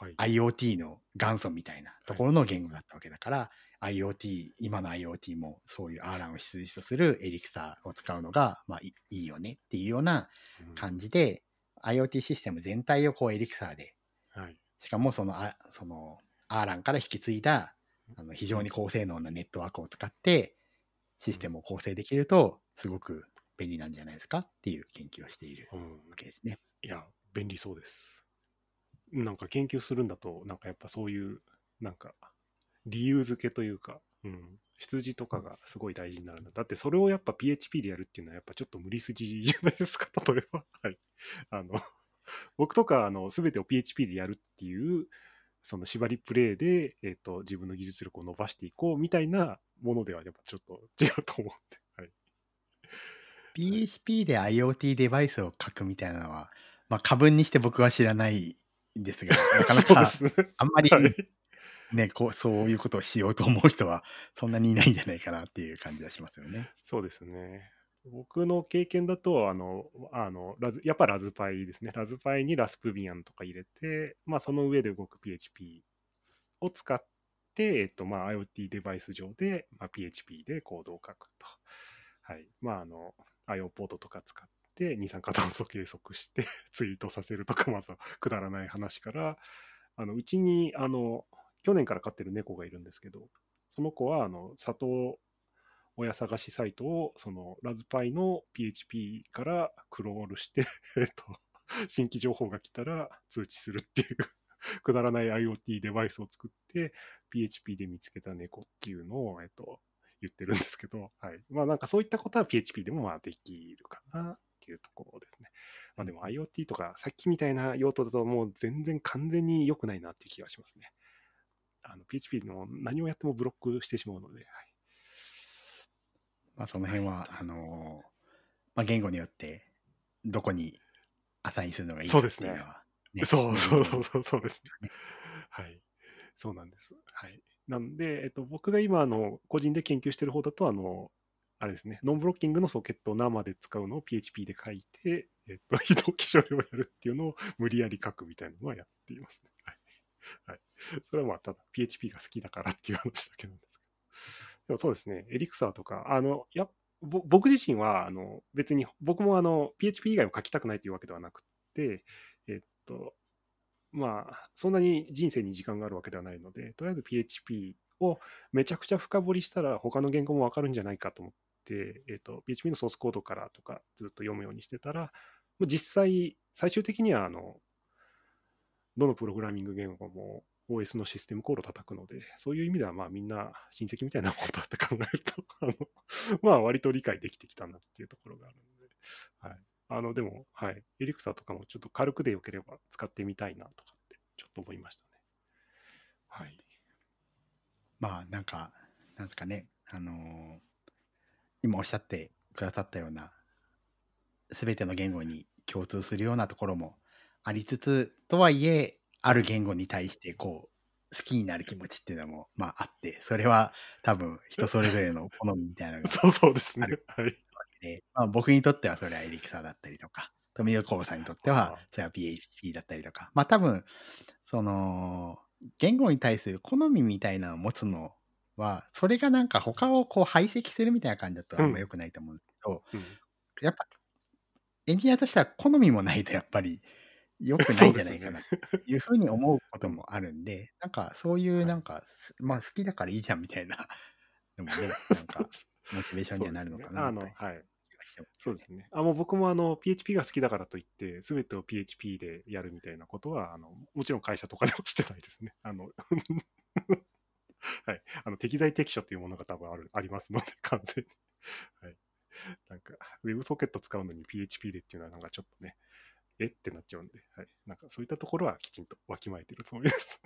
あはい、IoT の元祖みたいなところの言語だったわけだから、はい、IoT 今の IoT もそういう RAN を必須とするエリクサーを使うのが、まあ、いいよねっていうような感じで、IoT システム全体をこうエリクサーで、はい、しかもその RAN から引き継いだ非常に高性能なネットワークを使ってシステムを構成できるとすごく便利なんじゃないですかっていう研究をしているわけですね。いや便利そうです。なんか研究するんだとなんかやっぱそういうなんか理由付けというか、出自とかがすごい大事になるんだ。だってそれをやっぱ PHP でやるっていうのはやっぱちょっと無理筋じゃないですか、例えばはい、僕とか全てを PHP でやるっていうその縛りプレイで、自分の技術力を伸ばしていこうみたいなものではやっぱちょっと違うと思って、はい、PHP で IoT デバイスを書くみたいなのは、まあ、過分にして僕は知らないんですが、なかなかあんまり、ね、そういうことをしようと思う人はそんなにいないんじゃないかなっていう感じがしますよね。そうですね。僕の経験だとやっぱラズパイですね。ラズパイにラスプビアンとか入れて、まあ、その上で動く PHP を使って、まあ、IoT デバイス上で、まあ、PHP でコードを書くと。はい。まあ、IO ポートとか使って二酸化炭素計測してツイートさせるとか、まずはくだらない話から、うちに、去年から飼ってる猫がいるんですけど、その子は、里を親探しサイトをそのラズパイの PHP からクロールして新規情報が来たら通知するっていうくだらない IoT デバイスを作って PHP で見つけた猫っていうのを言ってるんですけど、はい、まあなんかそういったことは PHP でもまあできるかなっていうところですね。まあでも IoT とかさっきみたいな用途だともう全然完全に良くないなっていう気がしますね。PHP の何をやってもブロックしてしまうので、はい。まあ、その辺は、はい、まあ、言語によってどこにアサインするのがいいかっていうのは、ね、そうですね。そうですね。はい。そうなんです。はい。なんで、僕が今個人で研究している方だとあれですね、ノンブロッキングのソケットを生で使うのを PHP で書いて、非同期処理をやるっていうのを無理やり書くみたいなのはやっていますね。はい。それはまあ、ただ PHP が好きだからっていう話だけなんですけど。でもそうですね、Elixir とか、僕自身は別に僕もPHP 以外を書きたくないというわけではなくて、まあ、そんなに人生に時間があるわけではないので、とりあえず PHP をめちゃくちゃ深掘りしたら他の言語もわかるんじゃないかと思って、PHP のソースコードからとかずっと読むようにしてたら、実際最終的にはどのプログラミング言語も OS のシステムコールを叩くので、そういう意味ではまあみんな親戚みたいなものだって考えるとまあ割と理解できてきたなっていうところがあるので、はい、でも、はい、Elixir とかもちょっと軽くでよければ使ってみたいなとかってちょっと思いましたね。はい。まあなんですかね、今おっしゃってくださったような全ての言語に共通するようなところもありつつ、とはいえある言語に対してこう好きになる気持ちっていうのもまああって、それは多分人それぞれの好みみたいなのがそうですね。はい。まあ、僕にとってはそれはElixirだったりとか、富岡さんにとってはそれは PHP だったりとか、まあ多分その言語に対する好みみたいなのを持つのは、それがなんか他をこう排斥するみたいな感じだとあんま良くないと思うんですけど、うんうん、やっぱエンジニアとしては好みもないとやっぱり良くないんじゃないかなというふうに思うこともあるんで、なんかそういうなんか、はい、まあ好きだからいいじゃんみたいなのもね、なんかモチベーションにはなるのかなと。はい。そうですね。もう僕もPHP が好きだからといって全てを PHP でやるみたいなことはもちろん会社とかでもしてないですね。はい、適材適所というものが多分ありますので、完全にはい。なんか Web ソケット使うのに PHP でっていうのはなんかちょっとね、えってなっちゃうんで、はい、なんかそういったところはきちんとわきまえてるつもりです。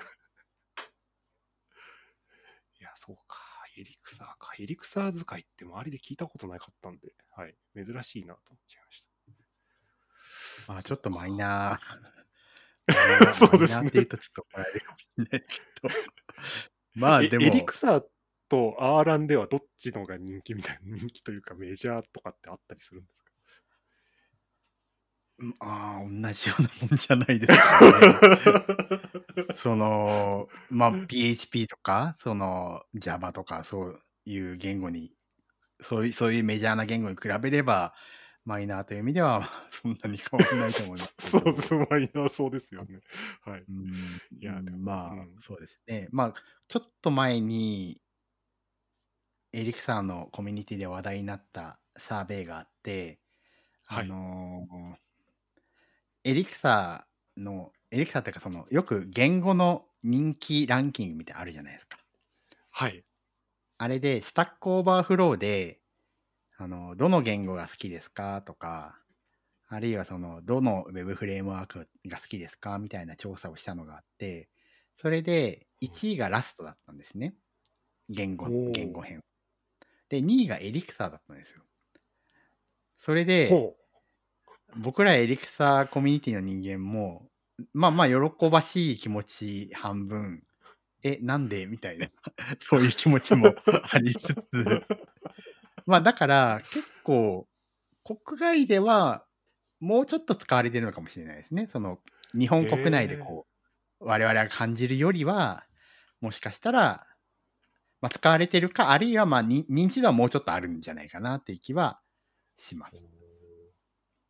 いや、そうか。Elixirか。Elixir使いって周りで聞いたことなかったんで、はい、珍しいなと思っちゃいました。まあちょっとマイナー。そうですね。マイナーって言うとちょっと怒られるかもしれないけど。まあでも。Elixirとアーランではどっちのが人気みたいな、人気というかメジャーとかってあったりするんですか？ああ、同じようなもんじゃないですかね。まあ、PHP とか、Java とか、そういう言語に、そういうメジャーな言語に比べれば、マイナーという意味では、そんなに変わらないと思います。そうです、マイナーそうですよね。はい。いや、でもまあ、そうですね。まあ、ちょっと前に、Elixir のコミュニティで話題になったサーベイがあって、Elixir の、Elixir っていうかよく言語の人気ランキングみたいなのあるじゃないですか。はい。あれで、スタックオーバーフローで、どの言語が好きですかとか、あるいはどの Web フレームワークが好きですかみたいな調査をしたのがあって、それで1位がラストだったんですね。言語編。で、2位が Elixir だったんですよ。それで、僕らElixirコミュニティの人間も、まあまあ喜ばしい気持ち半分、なんでみたいな、そういう気持ちもありつつ、まあだから結構、国外ではもうちょっと使われてるのかもしれないですね。日本国内で我々が感じるよりは、もしかしたら、まあ、使われてるか、あるいはまあ認知度はもうちょっとあるんじゃないかなっていう気はします。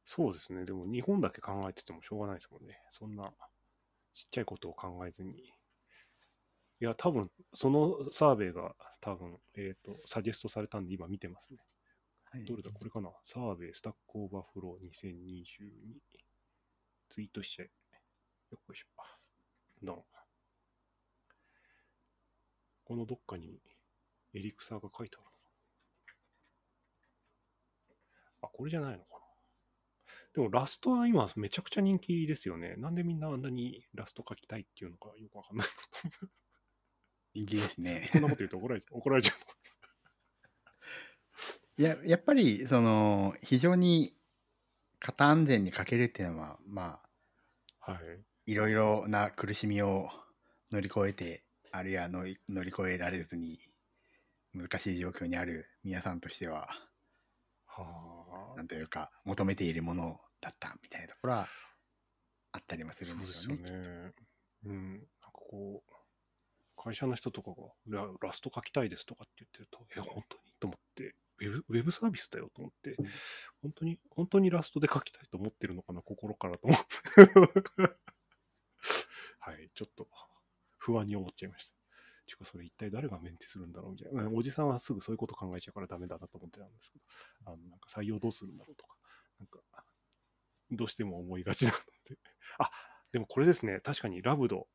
そうですね。でも日本だけ考えててもしょうがないですもんね。そんなちっちゃいことを考えずに。いや、多分そのサーベイが多分、サジェストされたんで今見てますね。はい、どれだこれかな。サーベイスタックオーバーフロー2022。ツイートしちゃえ。よっこいしょ。このどっかにElixirが書いてあるの。あ、これじゃないのかな。でもラストは今めちゃくちゃ人気ですよね。なんでみんなあんなにラスト書きたいっていうのかよくわかんない。人気ですね。こんなこと言うと怒られちゃう。やっぱりその非常に型安全に欠けるっていうのはまあ、はい、いろいろな苦しみを乗り越えてあるいは乗り越えられずに難しい状況にある皆さんとしては、はあ、なんというか求めているものだったみたいなところはあったりもするんでしょうね。そうですよね。うん、なんかこう会社の人とかがラスト書きたいですとかって言ってると、え、本当にと思ってウェブサービスだよと思って、本当にラストで書きたいと思ってるのかな、心からと思ってはい、ちょっと不安に思っちゃいました。てかそれ一体誰がメンテするんだろうみたいな。おじさんはすぐそういうこと考えちゃうからダメだなと思ってたんですけど、なんか採用どうするんだろうとか、なんかどうしても思いがちなのであ、でもこれですね、確かにラブド、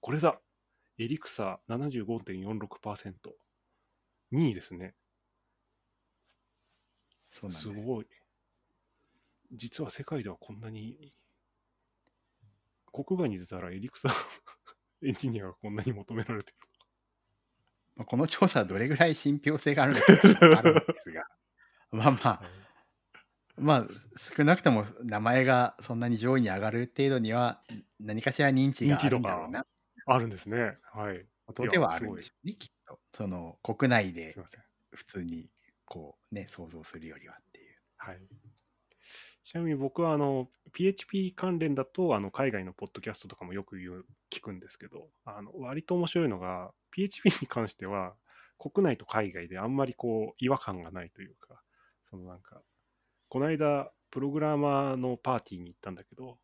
これだ。Elixir 75.46%。2位ですね。そうなんです。すごい。実は世界ではこんなに、国外に出たら Elixir エンジニアがこんなに求められてる。この調査はどれぐらい信憑性があるのかあるんですが、まあまあ、まあ、少なくとも名前がそんなに上位に上がる程度には、何かしら認知があるんだろうな。あるんですね。はい。ことではあるんですね、きっと。その国内で普通にこうね想像するよりはっていう。はい。ちなみに僕はPHP 関連だと海外のポッドキャストとかもよく聞くんですけど、割と面白いのが PHP に関しては国内と海外であんまりこう違和感がないというか、そのなんかこの間プログラマーのパーティーに行ったんだけど。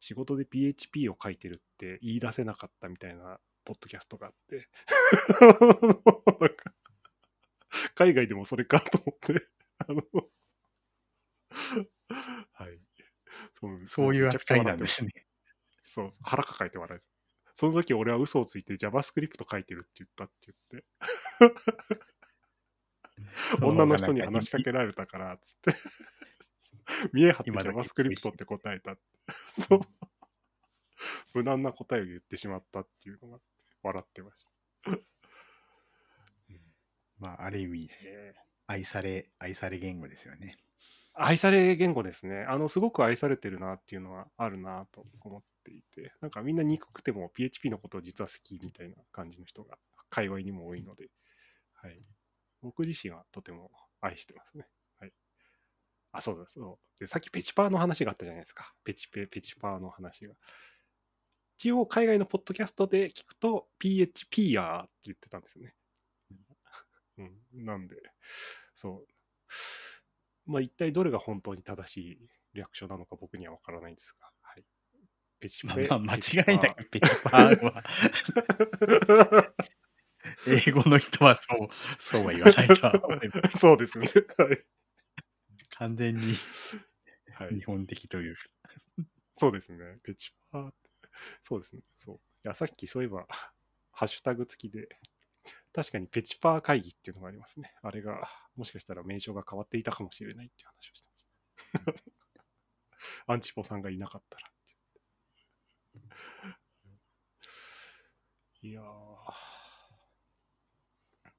仕事で PHP を書いてるって言い出せなかったみたいなポッドキャストがあって海外でもそれかと思ってはい、そういう扱いなんですね。そう腹抱えて笑える。その時俺は嘘をついて JavaScript 書いてるって言ったって言って女の人に話しかけられたからっつって見え張って JavaScript って答えたそう無難な答えを言ってしまったっていうのが笑ってましたまあある意味愛され言語ですよね。愛され言語ですね。すごく愛されてるなっていうのはあるなと思っていて、なんかみんな憎くても PHP のことを実は好きみたいな感じの人が界隈にも多いので、はい、僕自身はとても愛してますね。あ、そうだそうで、さっきペチパーの話があったじゃないですか。ペチパーの話が。一応、海外のポッドキャストで聞くと、PHP やーって言ってたんですよね。うん、なんで、そう。まあ、一体どれが本当に正しい略称なのか僕には分からないんですが、はい。ペチパー。まあ、間違いなくペチパーは。英語の人はそうは言わないとそうですね。はい。完全に日本的というか、はい、そうですね。ペチパー、そうですね。そういやさっきそういえばハッシュタグ付きで確かにペチパー会議っていうのがありますね。あれがもしかしたら名称が変わっていたかもしれないっていう話をしてました。アンチポさんがいなかったらっていう。いやー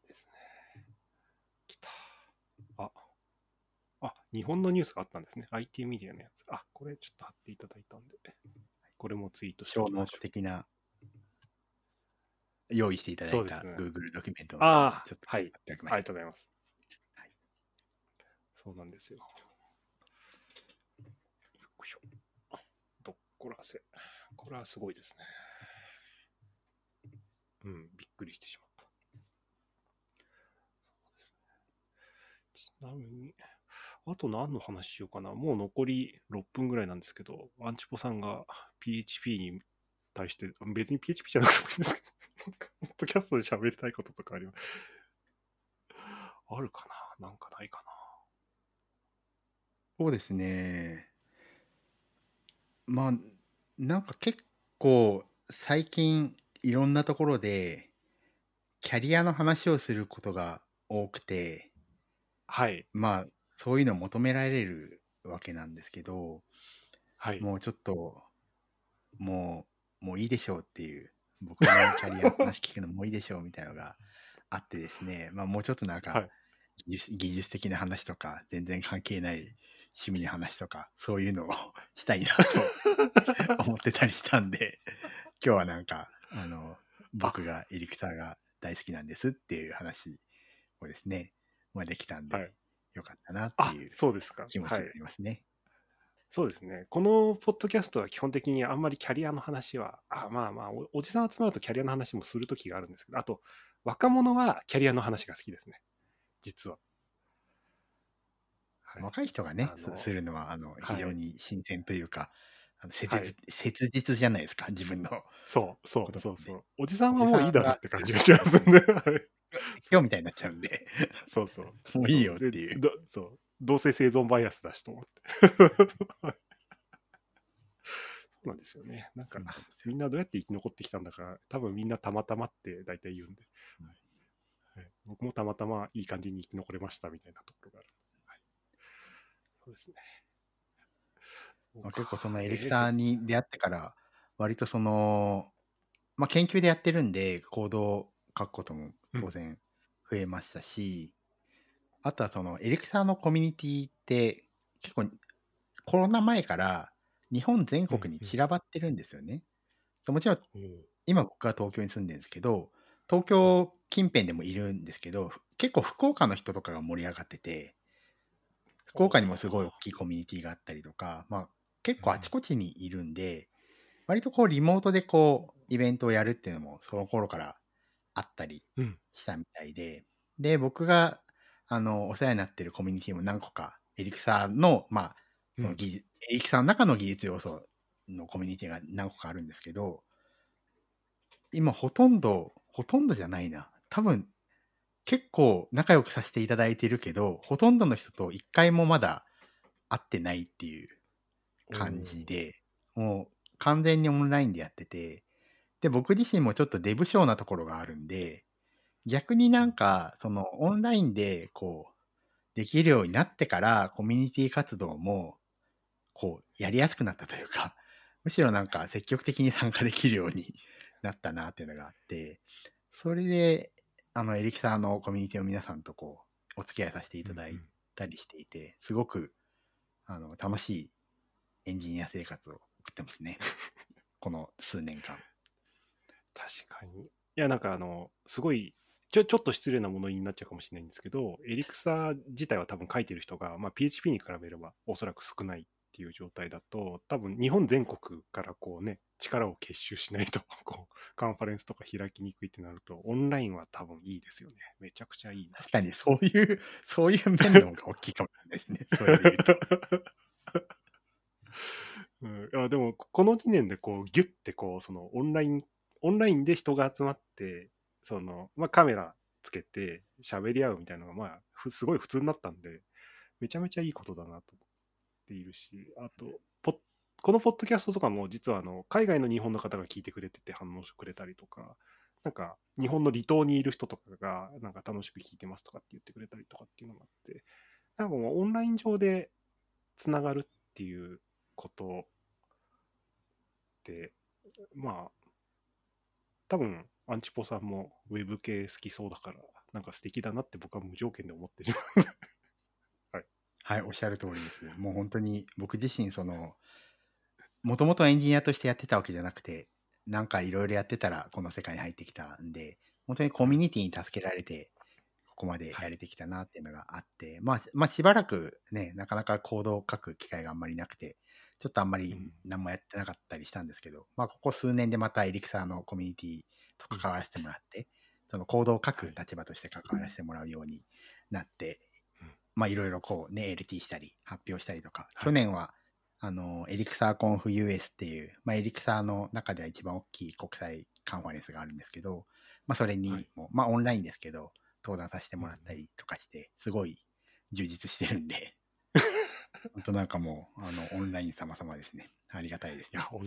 ですね。来た。あ、日本のニュースがあったんですね。IT メディアのやつ。あ、これちょっと貼っていただいたんで、これもツイートしておきましょう。的な用意していただいた Google ドキュメントをちょっと貼っておきましょう。はい、ありがとうございます、はい。そうなんですよ。よいしょ。これはすごいですね。うん、びっくりしてしまった。そうですね。ちなみに。あと何の話しようかな。もう残り6分ぐらいなんですけど、アンチポさんが PHP に対して、別に PHP じゃなくてもいいんですけど、ポッドキャストで喋りたいこととかあります。あるかな、なんかないかな。そうですね。まあ、なんか結構最近いろんなところでキャリアの話をすることが多くて、はい。まあ、そういうのを求められるわけなんですけど、はい、もうちょっともういいでしょうっていう僕のキャリアの話聞くのもういいでしょうみたいなのがあってですね、まあもうちょっとなんか技術的な話とか全然関係ない趣味の話とかそういうのをしたいなと思ってたりしたんで、今日はなんか僕がElixirが大好きなんですっていう話をですね、まあ、できたんで、はい、よかったなっていう気持ちがありますね。そうですね、このポッドキャストは基本的にあんまりキャリアの話はまあ おじさん集まるとキャリアの話もするときがあるんですけど、あと若者はキャリアの話が好きですね、実は。はい、若い人がねするのは非常に新鮮というか、切実じゃないですか、自分の。そう。おじさんはもういいだろって感じがしますね。今日みたいになっちゃうんで。そう。もういいよっていう。そう。どうせ生存バイアスだしと思って。そうなんですよね。なんかみんなどうやって生き残ってきたんだから、多分みんなたまたまって大体言うんで、はい、僕もたまたまいい感じに生き残れましたみたいなところがある。はい、そうですね。結構そのElixirに出会ってから割とその、まあ、研究でやってるんでコードを書くことも当然増えましたし、あとはそのElixirのコミュニティって結構コロナ前から日本全国に散らばってるんですよね。もちろん今僕は東京に住んでるんですけど、東京近辺でもいるんですけど、結構福岡の人とかが盛り上がってて、福岡にもすごい大きいコミュニティがあったりとか、まあ結構あちこちにいるんで、割とこうリモートでこうイベントをやるっていうのもその頃からあったりしたみたいで、で僕がお世話になってるコミュニティも何個かElixirのまあそのElixirの中の技術要素のコミュニティが何個かあるんですけど、今ほとんどじゃないな、多分結構仲良くさせていただいてるけど、ほとんどの人と一回もまだ会ってないっていう感じで、もう完全にオンラインでやってて、で僕自身もちょっとデブ症なところがあるんで、逆になんかそのオンラインでこうできるようになってからコミュニティ活動もこうやりやすくなったというか、むしろなんか積極的に参加できるようになったなっていうのがあって、それでElixirのコミュニティを皆さんとこうお付き合いさせていただいたりしていて、すごく楽しいエンジニア生活を送ってますねこの数年間。確かに。いやなんかすごいちょっと失礼なものになっちゃうかもしれないんですけど、Elixir自体は多分書いてる人が、まあ、PHP に比べればおそらく少ないっていう状態だと、多分日本全国からこうね力を結集しないとこうカンファレンスとか開きにくいってなると、オンラインは多分いいですよね。めちゃくちゃいいな。確かにそういう面の方が大きいかもしれないですね。それで言うとでもこの2年でこうギュッてこうそのオンラインで人が集まって、その、まあ、カメラつけて喋り合うみたいなのがまあすごい普通になったんで、めちゃめちゃいいことだなと思っているし、あとこのポッドキャストとかも実は海外の日本の方が聞いてくれてて反応してくれたりとか、なんか日本の離島にいる人とかがなんか楽しく聞いてますとかって言ってくれたりとかっていうのがあって、なんかもうオンライン上でつながるっていうことで、まあ多分アンチポさんもウェブ系好きそうだから、なんか素敵だなって僕は無条件で思ってるはい、はい、おっしゃる通りです。もう本当に僕自身そのもともとエンジニアとしてやってたわけじゃなくて、なんかいろいろやってたらこの世界に入ってきたんで、本当にコミュニティに助けられてここまでやれてきたなっていうのがあって、はい、まあしばらくねなかなかコードを書く機会があんまりなくて、ちょっとあんまり何もやってなかったりしたんですけど、まあここ数年でまたElixirのコミュニティと関わらせてもらって、そのコードを書く立場として関わらせてもらうようになって、まあいろいろこうね LT したり発表したりとか、去年はElixir Conf US っていう、まあ、Elixir の中では一番大きい国際カンファレンスがあるんですけど、まあ、それにも、はい、まあ、オンラインですけど登壇させてもらったりとかして、すごい充実してるんで、本当なんかもうオンライン様々ですね。ありがたいですね。いや、オ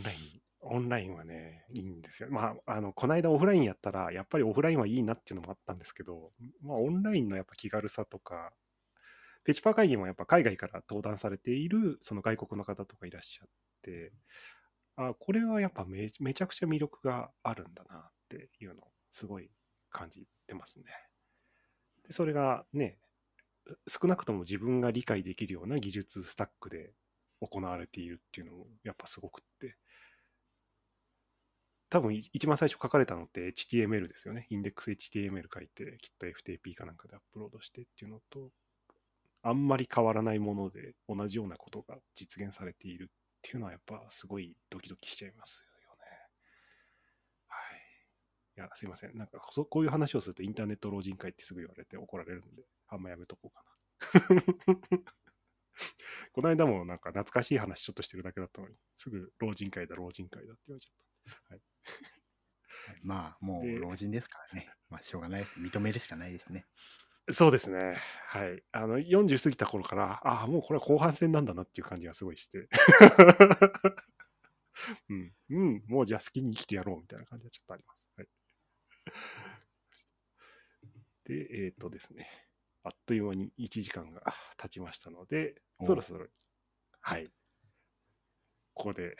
ンラインはね、いいんですよ。まあ、この間オフラインやったら、やっぱりオフラインはいいなっていうのもあったんですけど、まあ、オンラインのやっぱ気軽さとか、ペチパー会議もやっぱ海外から登壇されているその外国の方とかいらっしゃって、これはやっぱ めちゃくちゃ魅力があるんだなっていうのをすごい感じてますね。でそれがね少なくとも自分が理解できるような技術スタックで行われているっていうのもやっぱすごくって、多分一番最初書かれたのって HTML ですよね。インデックス HTML 書いてきっと FTP かなんかでアップロードしてっていうのと、あんまり変わらないもので同じようなことが実現されているっていうのはやっぱすごいドキドキしちゃいますよね。はい。いや、すいません。なんかこういう話をするとインターネット老人会ってすぐ言われて怒られるんで、あんまやめとこうかな。この間もなんか懐かしい話ちょっとしてるだけだったのに、すぐ老人会だって言われちゃった。はい。まあ、もう老人ですからね。まあ、しょうがないです。認めるしかないですね。そうですね。はい。40過ぎた頃から、ああ、もうこれは後半戦なんだなっていう感じがすごいして。うん。うん。もうじゃあ好きに生きてやろうみたいな感じがちょっとあります。はい。で、ですね。あっという間に1時間が経ちましたので、そろそろ、はい。ここで、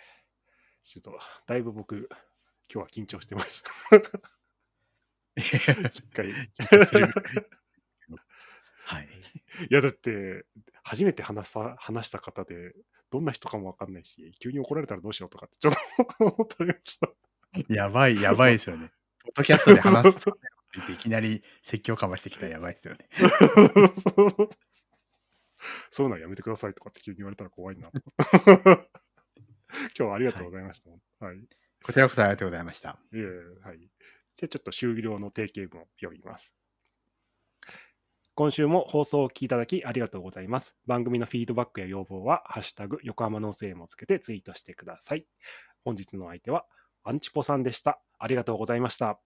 ちょっと、だいぶ僕、今日は緊張してました。一回はい、いやだって初めて話した方でどんな人かも分かんないし、急に怒られたらどうしようとかってちょっと思っておりました。やばいですよね。ポッドキャストで話すといきなり説教かましてきたらやばいですよね。そういうのはやめてくださいとかって急に言われたら怖いな。今日はありがとうございました。はい。はい、こちらこそありがとうございました。はい。じゃあちょっと終了の定型文を読みます。今週も放送をお聞きいただきありがとうございます。番組のフィードバックや要望は、ハッシュタグ横浜の声もつけてツイートしてください。本日の相手はアンチポさんでした。ありがとうございました。あ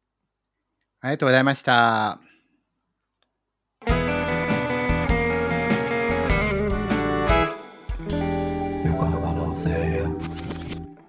りがとうございました。